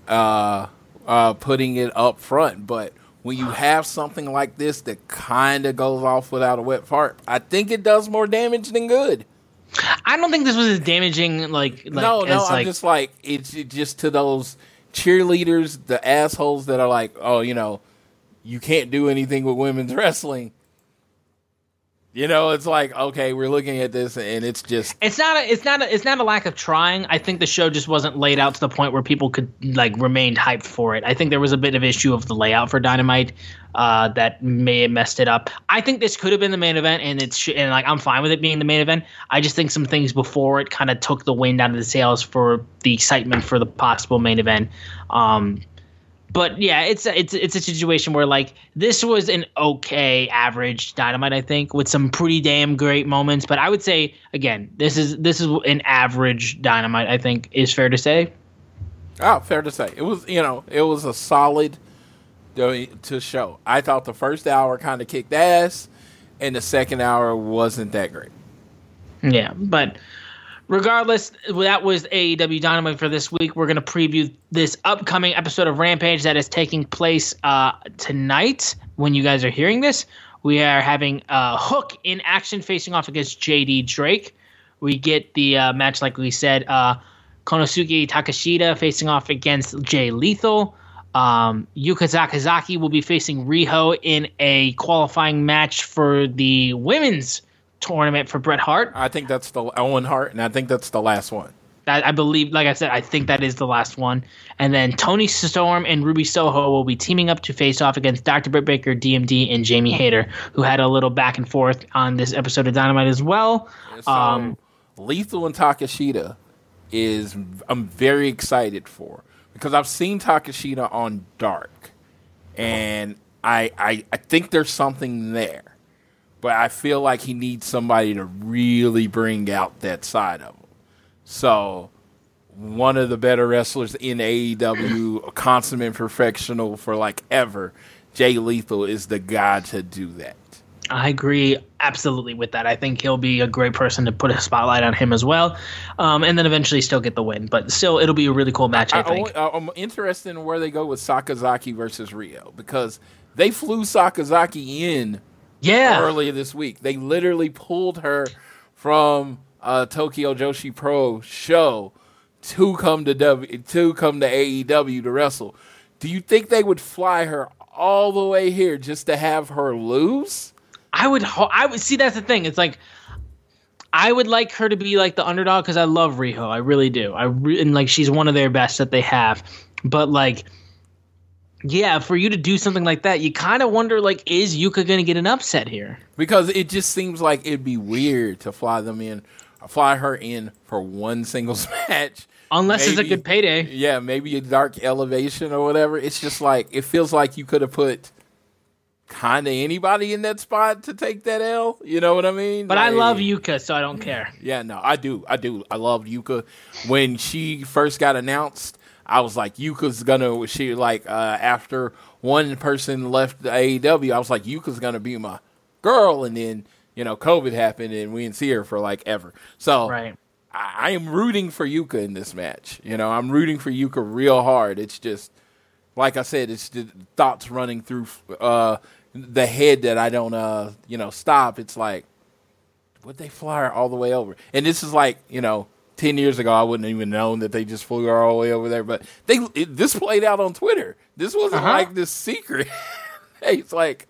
uh, uh, putting it up front. But when you have something like this that kind of goes off without a wet fart, I think it does more damage than good. I don't think this was as damaging. Like, like no, no, as, I'm like, just like it's it just to those cheerleaders, the assholes that are like, oh, you know, you can't do anything with women's wrestling. You know, it's like, okay, we're looking at this, and it's just it's not a, it's not a, it's not a lack of trying. I think the show just wasn't laid out to the point where people could like remain hyped for it. I think there was a bit of issue of the layout for Dynamite uh, that may have messed it up. I think this could have been the main event, and it's sh- and like I'm fine with it being the main event. I just think some things before it kind of took the wind out of the sails for the excitement for the possible main event. Um, But yeah, it's a, it's it's a situation where like this was an okay average Dynamite, I think, with some pretty damn great moments. But I would say again, this is this is an average Dynamite, I think, is fair to say. Oh, fair to say. It was, you know, it was a solid to show. I thought the first hour kind of kicked ass, and the second hour wasn't that great. Yeah, but regardless, that was A E W Dynamite for this week. We're going to preview this upcoming episode of Rampage that is taking place uh, tonight when you guys are hearing this. We are having uh, Hook in action facing off against J D Drake. We get the uh, match, like we said, uh, Konosuke Takeshita facing off against Jay Lethal. Um, Yuka Sakazaki will be facing Riho in a qualifying match for the women's tournament for Bret Hart. I think that's the Owen Hart, and I think that's the last one. I, I believe, like I said, I think that is the last one. And then Toni Storm and Ruby Soho will be teaming up to face off against Doctor Britt Baker, D M D, and Jamie Hayter, who had a little back and forth on this episode of Dynamite as well. So, um, Lethal and Takeshita is I'm very excited for. Because I've seen Takeshita on Dark, and I, I I think there's something there, but I feel like he needs somebody to really bring out that side of him. So one of the better wrestlers in A E W, a consummate professional for like ever, Jay Lethal is the guy to do that. I agree absolutely with that. I think he'll be a great person to put a spotlight on him as well, um, and then eventually still get the win. But still, it'll be a really cool match, I, I think. I, I'm interested in where they go with Sakazaki versus Rio, because they flew Sakazaki in yeah. earlier this week. They literally pulled her from uh, Tokyo Joshi Pro show to come to w, to come to A E W to wrestle. Do you think they would fly her all the way here just to have her lose? I would, I would see. That's the thing. It's like I would like her to be like the underdog because I love Riho. I really do. I re- and like she's one of their best that they have. But like, yeah, for you to do something like that, you kind of wonder like, is Yuka going to get an upset here? Because it just seems like it'd be weird to fly them in, fly her in for one singles match. Unless maybe, it's a good payday. Yeah, maybe a Dark Elevation or whatever. It's just like it feels like you could have put kind of anybody in that spot to take that L, you know what I mean? But like, I love Yuka, so I don't care. Yeah, no, I do. I do. I love Yuka. When she first got announced, I was like, Yuka's gonna, she like, uh, after one person left the A E W, I was like, Yuka's gonna be my girl. And then, you know, COVID happened and we didn't see her for like ever. So right. I, I am rooting for Yuka in this match. You know, I'm rooting for Yuka real hard. It's just, like I said, it's the thoughts running through, uh, the head that I don't, uh, you know, stop. It's like, would they fly her all the way over? And this is like, you know, ten years ago, I wouldn't even known that they just flew her all the way over there. But they, it, this played out on Twitter. This wasn't uh-huh. like this secret. It's like,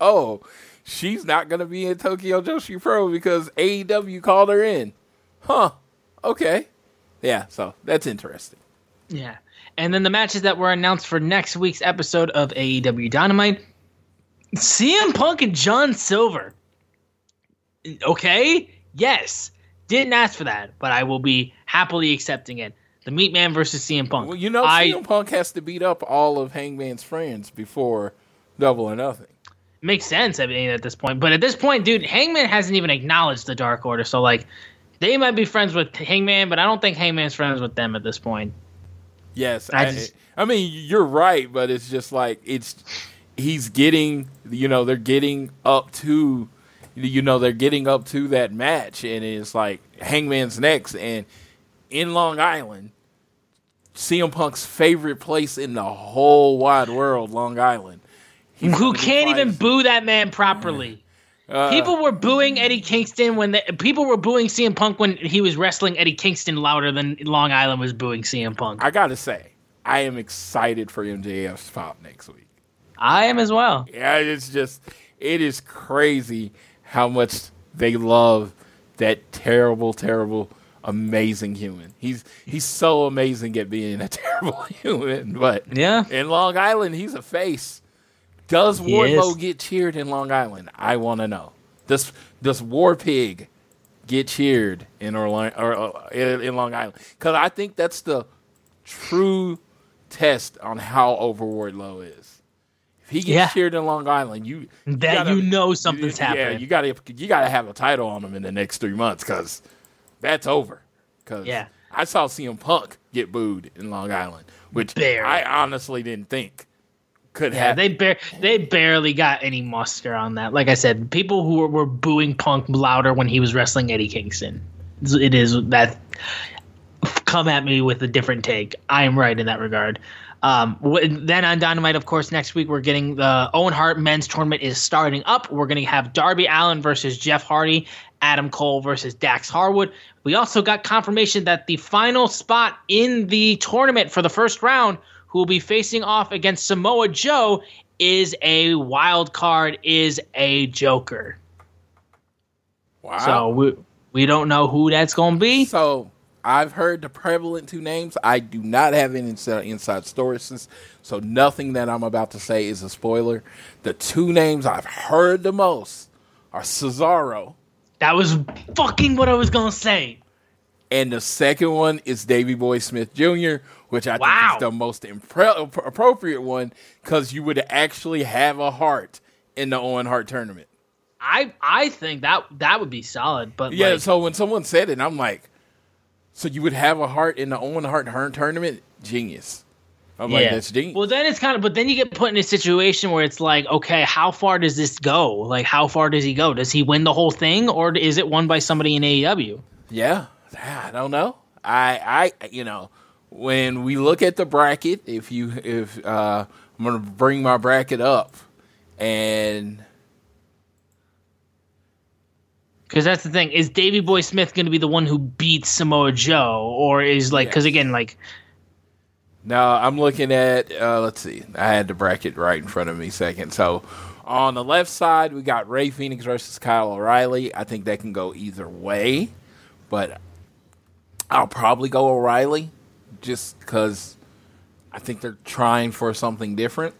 oh, she's not going to be in Tokyo Joshi Pro because A E W called her in. Huh. Okay. Yeah. So that's interesting. Yeah. And then the matches that were announced for next week's episode of A E W Dynamite. C M Punk and John Silver. Okay, yes. Didn't ask for that, but I will be happily accepting it. The Meat Man versus C M Punk. Well, you know, I, C M Punk has to beat up all of Hangman's friends before Double or Nothing. Makes sense, I mean, at this point. But at this point, dude, Hangman hasn't even acknowledged the Dark Order. So, like, they might be friends with Hangman, but I don't think Hangman's friends with them at this point. Yes. I, I, just, I mean, you're right, but it's just like, it's... He's getting, you know, they're getting up to, you know, they're getting up to that match, and it's like Hangman's next, and in Long Island, C M Punk's favorite place in the whole wide world, Long Island. He Who can't even boo that man properly. Uh, people were booing Eddie Kingston when the, people were booing C M Punk when he was wrestling Eddie Kingston louder than Long Island was booing C M Punk. I gotta say, I am excited for M J F's pop next week. I am as well. Yeah, it's just, it is crazy how much they love that terrible, terrible, amazing human. He's he's so amazing at being a terrible human. But yeah, in Long Island, he's a face. Does Wardlow get cheered in Long Island? I want to know. Does does War Pig get cheered in Orlando or, or in Long Island? Because I think that's the true test on how over Wardlow is. If he gets yeah. cheered in Long Island, you, you that gotta, you know something's you, happening. Yeah, you gotta you gotta have a title on him in the next three months because that's over. Because yeah. I saw C M Punk get booed in Long Island, which barely. I honestly didn't think could yeah, happen. They bar- they barely got any muster on that. Like I said, people who were, were booing Punk louder when he was wrestling Eddie Kingston. It is that. Come at me with a different take. I am right in that regard. Um, then on Dynamite, of course, next week we're getting the Owen Hart men's tournament is starting up. We're going to have Darby Allin versus Jeff Hardy, Adam Cole versus Dax Harwood. We also got confirmation that the final spot in the tournament for the first round, who will be facing off against Samoa Joe, is a wild card, is a joker. Wow. So we, we don't know who that's going to be. So I've heard the prevalent two names. I do not have any inside stories, so nothing that I'm about to say is a spoiler. The two names I've heard the most are Cesaro. That was fucking what I was going to say. And the second one is Davey Boy Smith Junior, which I wow. think is the most impre- appropriate one because you would actually have a heart in the Owen Hart tournament. I I think that that would be solid. But yeah, like, so when someone said it, I'm like, so you would have a heart in the Owen Hart tournament? Genius. I'm yeah. like, that's genius. Well, then it's kind of, but then you get put in a situation where it's like, okay, how far does this go? Like, how far does he go? Does he win the whole thing, or is it won by somebody in A E W? Yeah, I don't know. I, I, you know, when we look at the bracket, if you, if uh, I'm gonna bring my bracket up, and. Because that's the thing. Is Davey Boy Smith going to be the one who beats Samoa Joe? Or is like, because yes. again, like. No, I'm looking at, uh, let's see. I had the bracket right in front of me second. So on the left side, we got Rey Fenix versus Kyle O'Reilly. I think that can go either way. But I'll probably go O'Reilly just because I think they're trying for something different.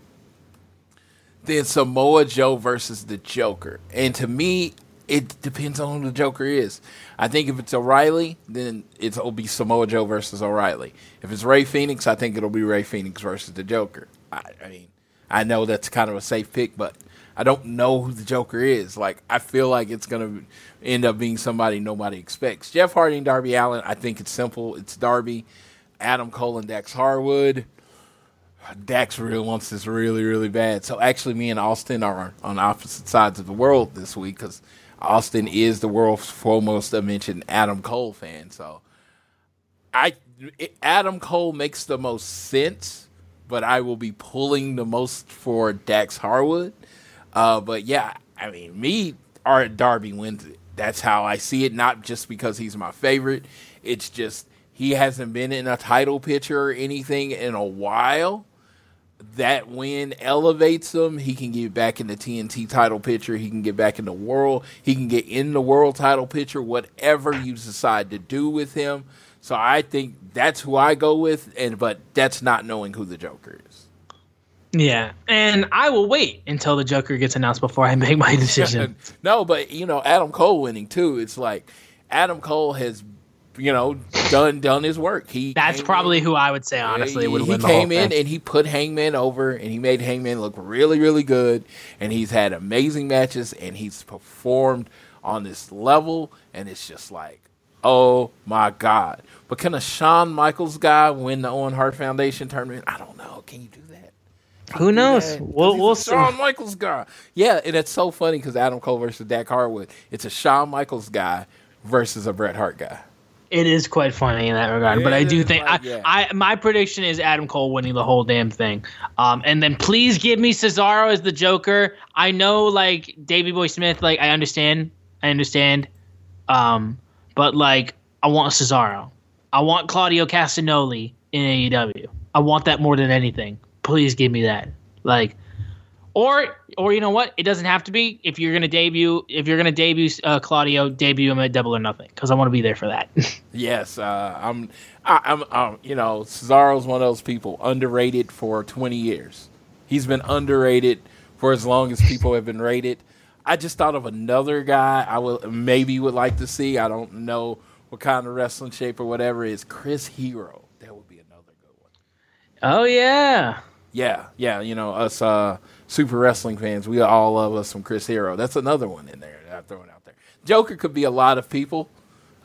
Then Samoa Joe versus the Joker. And to me, it depends on who the Joker is. I think if it's O'Reilly, then it'll be Samoa Joe versus O'Reilly. If it's Rey Fenix, I think it'll be Rey Fenix versus the Joker. I, I mean, I know that's kind of a safe pick, but I don't know who the Joker is. Like, I feel like it's going to end up being somebody nobody expects. Jeff Hardy and Darby Allin, I think it's simple. It's Darby, Adam Cole, and Dax Harwood. Dax really wants this really, really bad. So actually, me and Austin are on opposite sides of the world this week because Austin is the world's foremost, I mentioned, Adam Cole fan. So I it, Adam Cole makes the most sense, but I will be pulling the most for Dax Harwood. Uh, but yeah, I mean, me, or Darby wins it. That's how I see it, not just because he's my favorite. It's just he hasn't been in a title picture or anything in a while. That win elevates him. He can get back in the T N T title picture. He can get back in the world. He can get in the world title picture, whatever you decide to do with him. So I think that's who I go with, and but that's not knowing who the Joker is. Yeah, and I will wait until the Joker gets announced before I make my decision. No, but, you know, Adam Cole winning, too. It's like Adam Cole has, you know, done done his work. He That's probably in. who I would say, honestly, yeah, would win the whole thing. He came in and he put Hangman over, and he made Hangman look really, really good, and he's had amazing matches, and he's performed on this level, and it's just like, oh, my God. But can a Shawn Michaels guy win the Owen Hart Foundation tournament? I don't know. Can you do that? Who knows? Yeah, we'll we'll see. Shawn Michaels guy. Yeah, and it's so funny because Adam Cole versus Dak Harwood, it's a Shawn Michaels guy versus a Bret Hart guy. It is quite funny in that regard, yeah, but I do think like, I, yeah. I my prediction is Adam Cole winning the whole damn thing. Um, and then please give me Cesaro as the Joker. I know, like Davey Boy Smith, like I understand, I understand, um, but like I want Cesaro, I want Claudio Castagnoli in A E W. I want that more than anything. Please give me that, like, or or you know what? It doesn't have to be. If you're gonna debut, if you're gonna debut uh, Claudio, debut him at Double or Nothing because I want to be there for that. Yes, uh, I'm. I, I'm. I'm. You know, Cesaro's one of those people underrated for twenty years. He's been underrated for as long as people have been rated. I just thought of another guy I will maybe would like to see. I don't know what kind of wrestling shape or whatever is Chris Hero. That would be another good one. Oh, yeah. Yeah, yeah. You know, us uh, super wrestling fans, we all love us some Chris Hero. That's another one in there that I'm throwing out there. Joker could be a lot of people,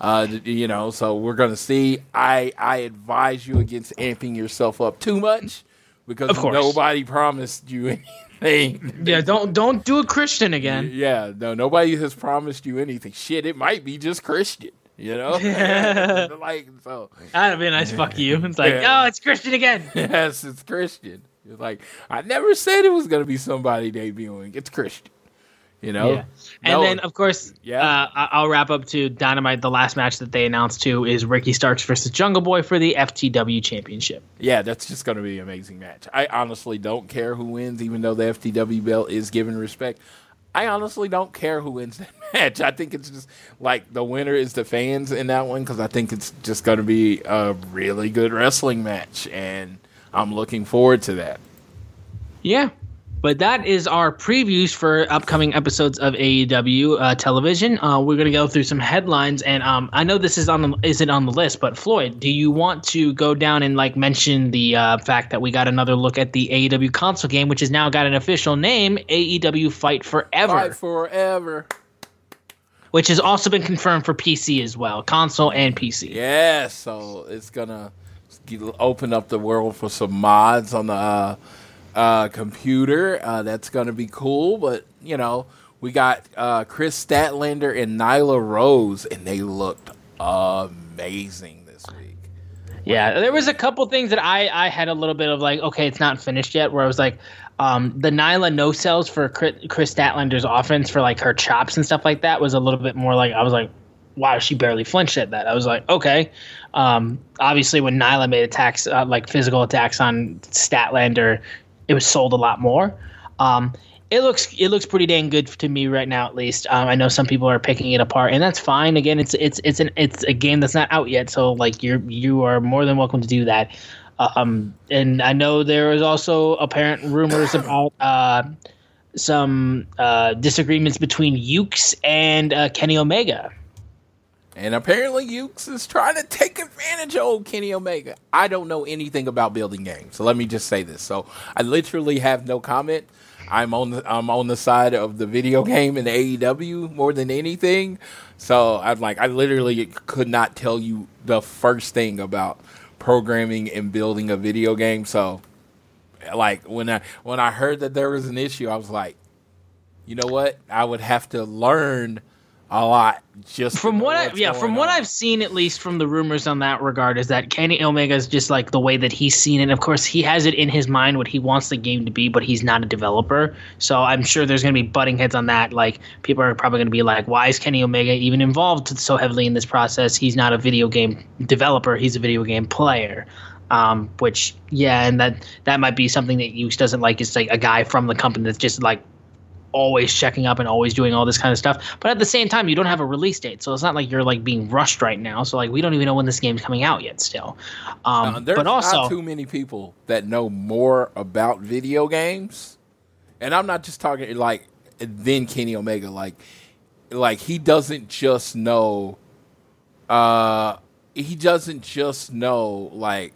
uh, you know, so we're going to see. I, I advise you against amping yourself up too much because nobody promised you anything. Hey. Yeah, don't don't do a Christian again. Yeah, no, nobody has promised you anything. Shit, it might be just Christian, you know? Yeah. Like, so. That'd be a nice fuck you. It's like, yeah. Oh, it's Christian again. Yes, it's Christian. It's like, I never said it was going to be somebody debuting. It's Christian, you know? Yeah. And no, then, of course, yeah. uh, I'll wrap up to Dynamite. The last match that they announced, too, is Ricky Starks versus Jungle Boy for the F T W Championship. Yeah, that's just going to be an amazing match. I honestly don't care who wins, even though the F T W belt is given respect. I honestly don't care who wins that match. I think it's just, like, the winner is the fans in that one, because I think it's just going to be a really good wrestling match, and I'm looking forward to that. Yeah. But that is our previews for upcoming episodes of A E W uh, television. Uh, we're going to go through some headlines, and um, I know this is on the, isn't on the list, but Floyd, do you want to go down and like mention the uh, fact that we got another look at the A E W console game, which has now got an official name, A E W Fight Forever. Fight Forever. Which has also been confirmed for P C as well, console and P C. Yeah, so it's going to open up the world for some mods on the uh, – Uh, computer. Uh, that's going to be cool. But, you know, we got uh, Chris Statlander and Nyla Rose, and they looked amazing this week. Yeah, there was a couple things that I, I had a little bit of like, okay, it's not finished yet, where I was like, um, the Nyla no-sells for Chris Statlander's offense for, like, her chops and stuff like that was a little bit more like, I was like, wow, she barely flinched at that. I was like, okay. Um, obviously, when Nyla made attacks, uh, like physical attacks on Statlander, it was sold a lot more. Um, it looks it looks pretty dang good to me right now, at least. Um, I know some people are picking it apart, and that's fine. Again, it's it's it's an it's a game that's not out yet, so like you're you are more than welcome to do that. Um, and I know there is also apparent rumors about uh, some uh, disagreements between Yuke's and uh, Kenny Omega. And apparently Yuke's is trying to take advantage of old Kenny Omega. I don't know anything about building games, so let me just say this. So I literally have no comment. I'm on the, I'm on the side of the video game and A E W more than anything. So I'm like, I literally could not tell you the first thing about programming and building a video game. So like when I when I heard that there was an issue, I was like, you know what? I would have to learn a lot, just from what I, yeah, from what on. I've seen, at least from the rumors on that regard, is that Kenny Omega is just like the way that he's seen it. Of course, he has it in his mind what he wants the game to be, but he's not a developer. So I'm sure there's going to be butting heads on that. Like people are probably going to be like, "Why is Kenny Omega even involved so heavily in this process? He's not a video game developer. He's a video game player." Um, which yeah, and that that might be something that Yuke's doesn't like. It's like a guy from the company that's just like always checking up and always doing all this kind of stuff, but at the same time you don't have a release date, so it's not like you're like being rushed right now, so like we don't even know when this game's coming out yet still. um uh, there's but also not too many people that know more about video games, and I'm not just talking like then Kenny Omega, like like he doesn't just know uh he doesn't just know like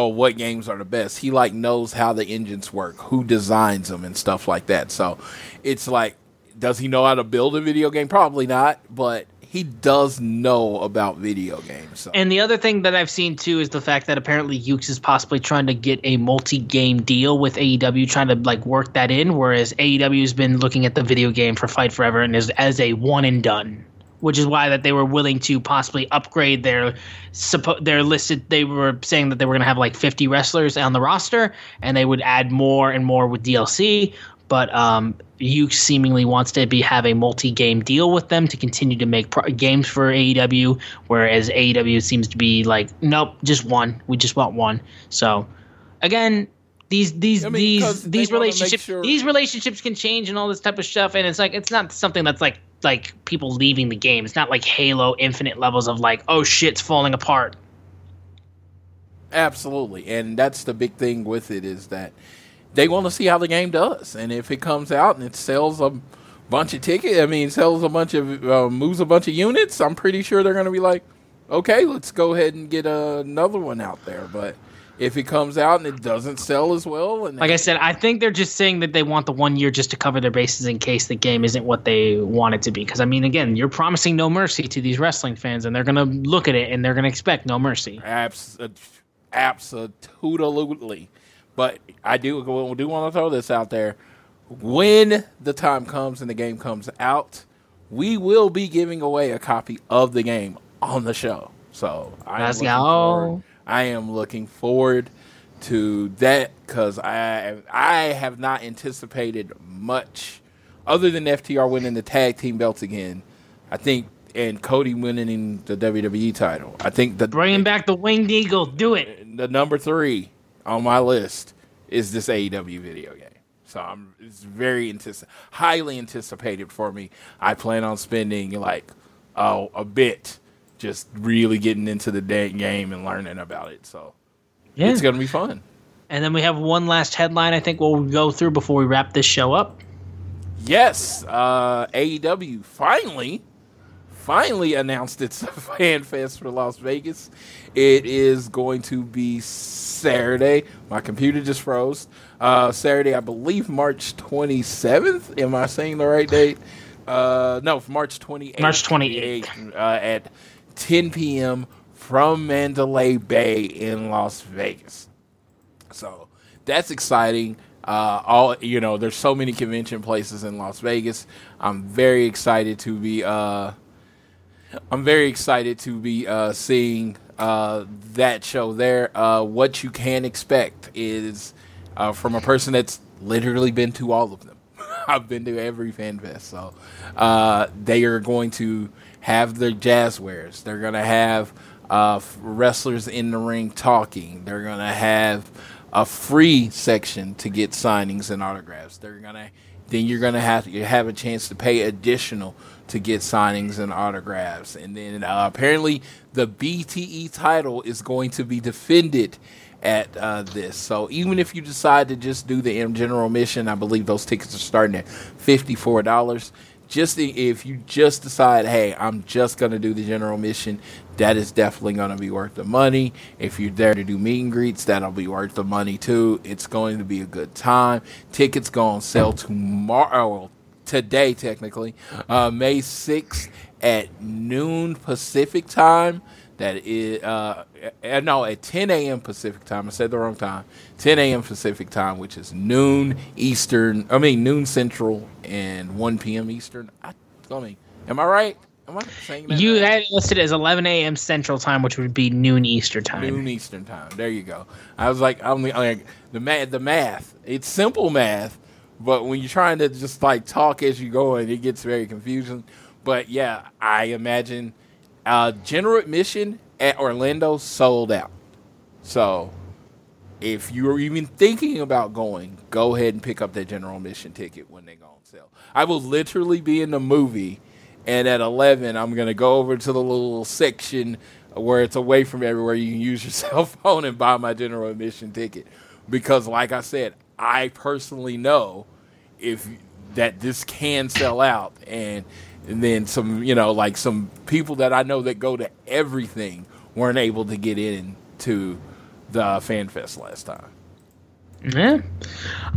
oh, what games are the best. He like knows how the engines work, who designs them and stuff like that. So it's like, does he know how to build a video game? Probably not, but he does know about video games. So. And the other thing that I've seen too is the fact that apparently Yuke's is possibly trying to get a multi-game deal with A E W, trying to like work that in, whereas A E W has been looking at the video game for Fight Forever and is as a one and done. Which is why that they were willing to possibly upgrade their suppo- their listed. They were saying that they were going to have like fifty wrestlers on the roster, and they would add more and more with D L C. But um, Yuke seemingly wants to be have a multi-game deal with them to continue to make pro- games for A E W, whereas A E W seems to be like, nope, just one. We just want one. So, again. These these I mean, these these relationships sure. these relationships can change and all this type of stuff, and it's like it's not something that's like like people leaving the game. It's not like Halo Infinite levels of like, oh shit's falling apart. Absolutely, and that's the big thing with it is that they want to see how the game does, and if it comes out and it sells a bunch of tickets, I mean, sells a bunch of uh, moves a bunch of units, I'm pretty sure they're going to be like, okay, let's go ahead and get another one out there, but. if it comes out and it doesn't sell as well. And like I said, I think they're just saying that they want the one year just to cover their bases in case the game isn't what they want it to be. Because, I mean, again, you're promising no mercy to these wrestling fans, and they're going to look at it and they're going to expect no mercy. Abs- absolutely. But I do, do want to throw this out there. When the time comes and the game comes out, we will be giving away a copy of the game on the show. So I am, looking forward, I am looking forward to that because I I have not anticipated much other than F T R winning the tag team belts again. I think and Cody winning the W W E title. I think the bringing back the Winged Eagle. Do it. The number three on my list is this A E W video game. So I'm it's very antici- highly anticipated for me. I plan on spending like oh a bit. Just really getting into the game and learning about it. So yeah. It's going to be fun. And then we have one last headline I think we'll go through before we wrap this show up. Yes. Uh, A E W finally, finally announced its Fan Fest for Las Vegas. It is going to be Saturday. My computer just froze. Uh, Saturday, I believe March twenty-seventh. Am I saying the right date? Uh, no, March twenty-eighth. March twenty-eighth. Uh, at ten p.m. from Mandalay Bay in Las Vegas. So that's exciting. Uh, all you know, there's so many convention places in Las Vegas. I'm very excited to be. Uh, I'm very excited to be uh, seeing uh, that show there. Uh, what you can expect is uh, from a person that's literally been to all of them. I've been to every fan fest, so uh, they are going to have their jazzwares. They're going to have uh, wrestlers in the ring talking. They're going to have a free section to get signings and autographs. They're going to then you're going to have to have a chance to pay additional to get signings and autographs. And then uh, apparently the B T E title is going to be defended at uh, this. So even if you decide to just do the M General Mission, I believe those tickets are starting at fifty-four dollars. Just if you just decide, hey, I'm just going to do the General Mission, that is definitely going to be worth the money. If you're there to do meet and greets, that'll be worth the money too. It's going to be a good time. Tickets go on sale tomorrow, today technically, uh, May sixth at noon Pacific time. That is, uh, no, at ten a.m. Pacific time. I said the wrong time. ten a.m. Pacific time, which is noon Eastern. I mean, noon Central and one p.m. Eastern. I, I mean, am I right? Am I saying that? You had it listed as eleven a.m. Central time, which would be noon Eastern time. Noon Eastern time. There you go. I was like, I'm like the math. The math. It's simple math, but when you're trying to just like talk as you go, and it gets very confusing. But yeah, I imagine. Uh, general admission at Orlando sold out. So if you were even thinking about going, go ahead and pick up that general admission ticket when they go on sale. I will literally be in the movie, and at eleven, I'm going to go over to the little section where it's away from everywhere. You can use your cell phone and buy my general admission ticket. Because like I said, I personally know if that this can sell out, and And then some, you know, like some people that I know that go to everything weren't able to get in to the Fan Fest last time. Yeah.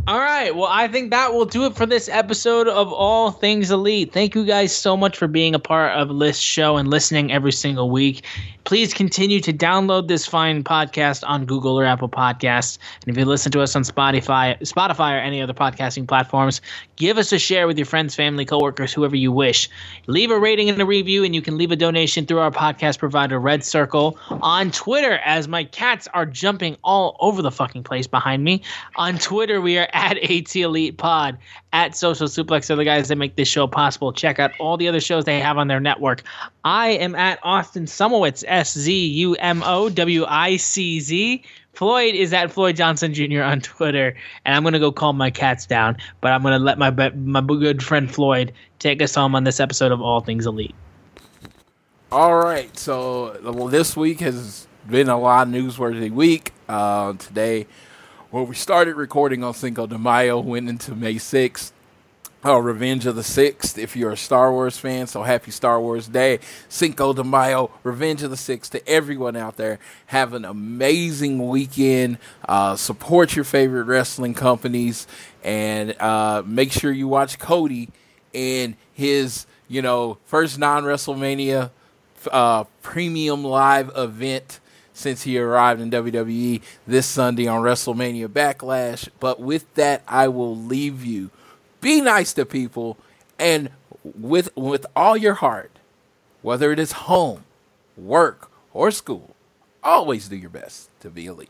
All right. Well, I think that will do it for this episode of All Things Elite. Thank you guys so much for being a part of this show and listening every single week. Please continue to download this fine podcast on Google or Apple Podcasts. And if you listen to us on Spotify, Spotify or any other podcasting platforms, give us a share with your friends, family, coworkers, whoever you wish. Leave a rating and a review, and you can leave a donation through our podcast provider, Red Circle. On Twitter, as my cats are jumping all over the fucking place behind me, on Twitter, we are at ATElitePod, at Social Suplex are the guys that make this show possible. Check out all the other shows they have on their network. I am at Austin Sumowitz, S Z U M O W I C Z. Floyd is at Floyd Johnson Junior on Twitter, and I'm going to go calm my cats down, but I'm going to let my my good friend Floyd take us home on this episode of All Things Elite. All right, so well, this week has been a lot of newsworthy week. Uh, today... Well, we started recording on Cinco de Mayo, went into May sixth. Oh, Revenge of the Sixth, if you're a Star Wars fan, so happy Star Wars Day, Cinco de Mayo, Revenge of the Sixth to everyone out there. Have an amazing weekend. Uh, support your favorite wrestling companies, and uh, make sure you watch Cody in his, you know, first non-WrestleMania uh, premium live event since he arrived in W W E this Sunday on WrestleMania Backlash. But with that, I will leave you. Be nice to people, and with with all your heart, whether it is home, work, or school, always do your best to be elite.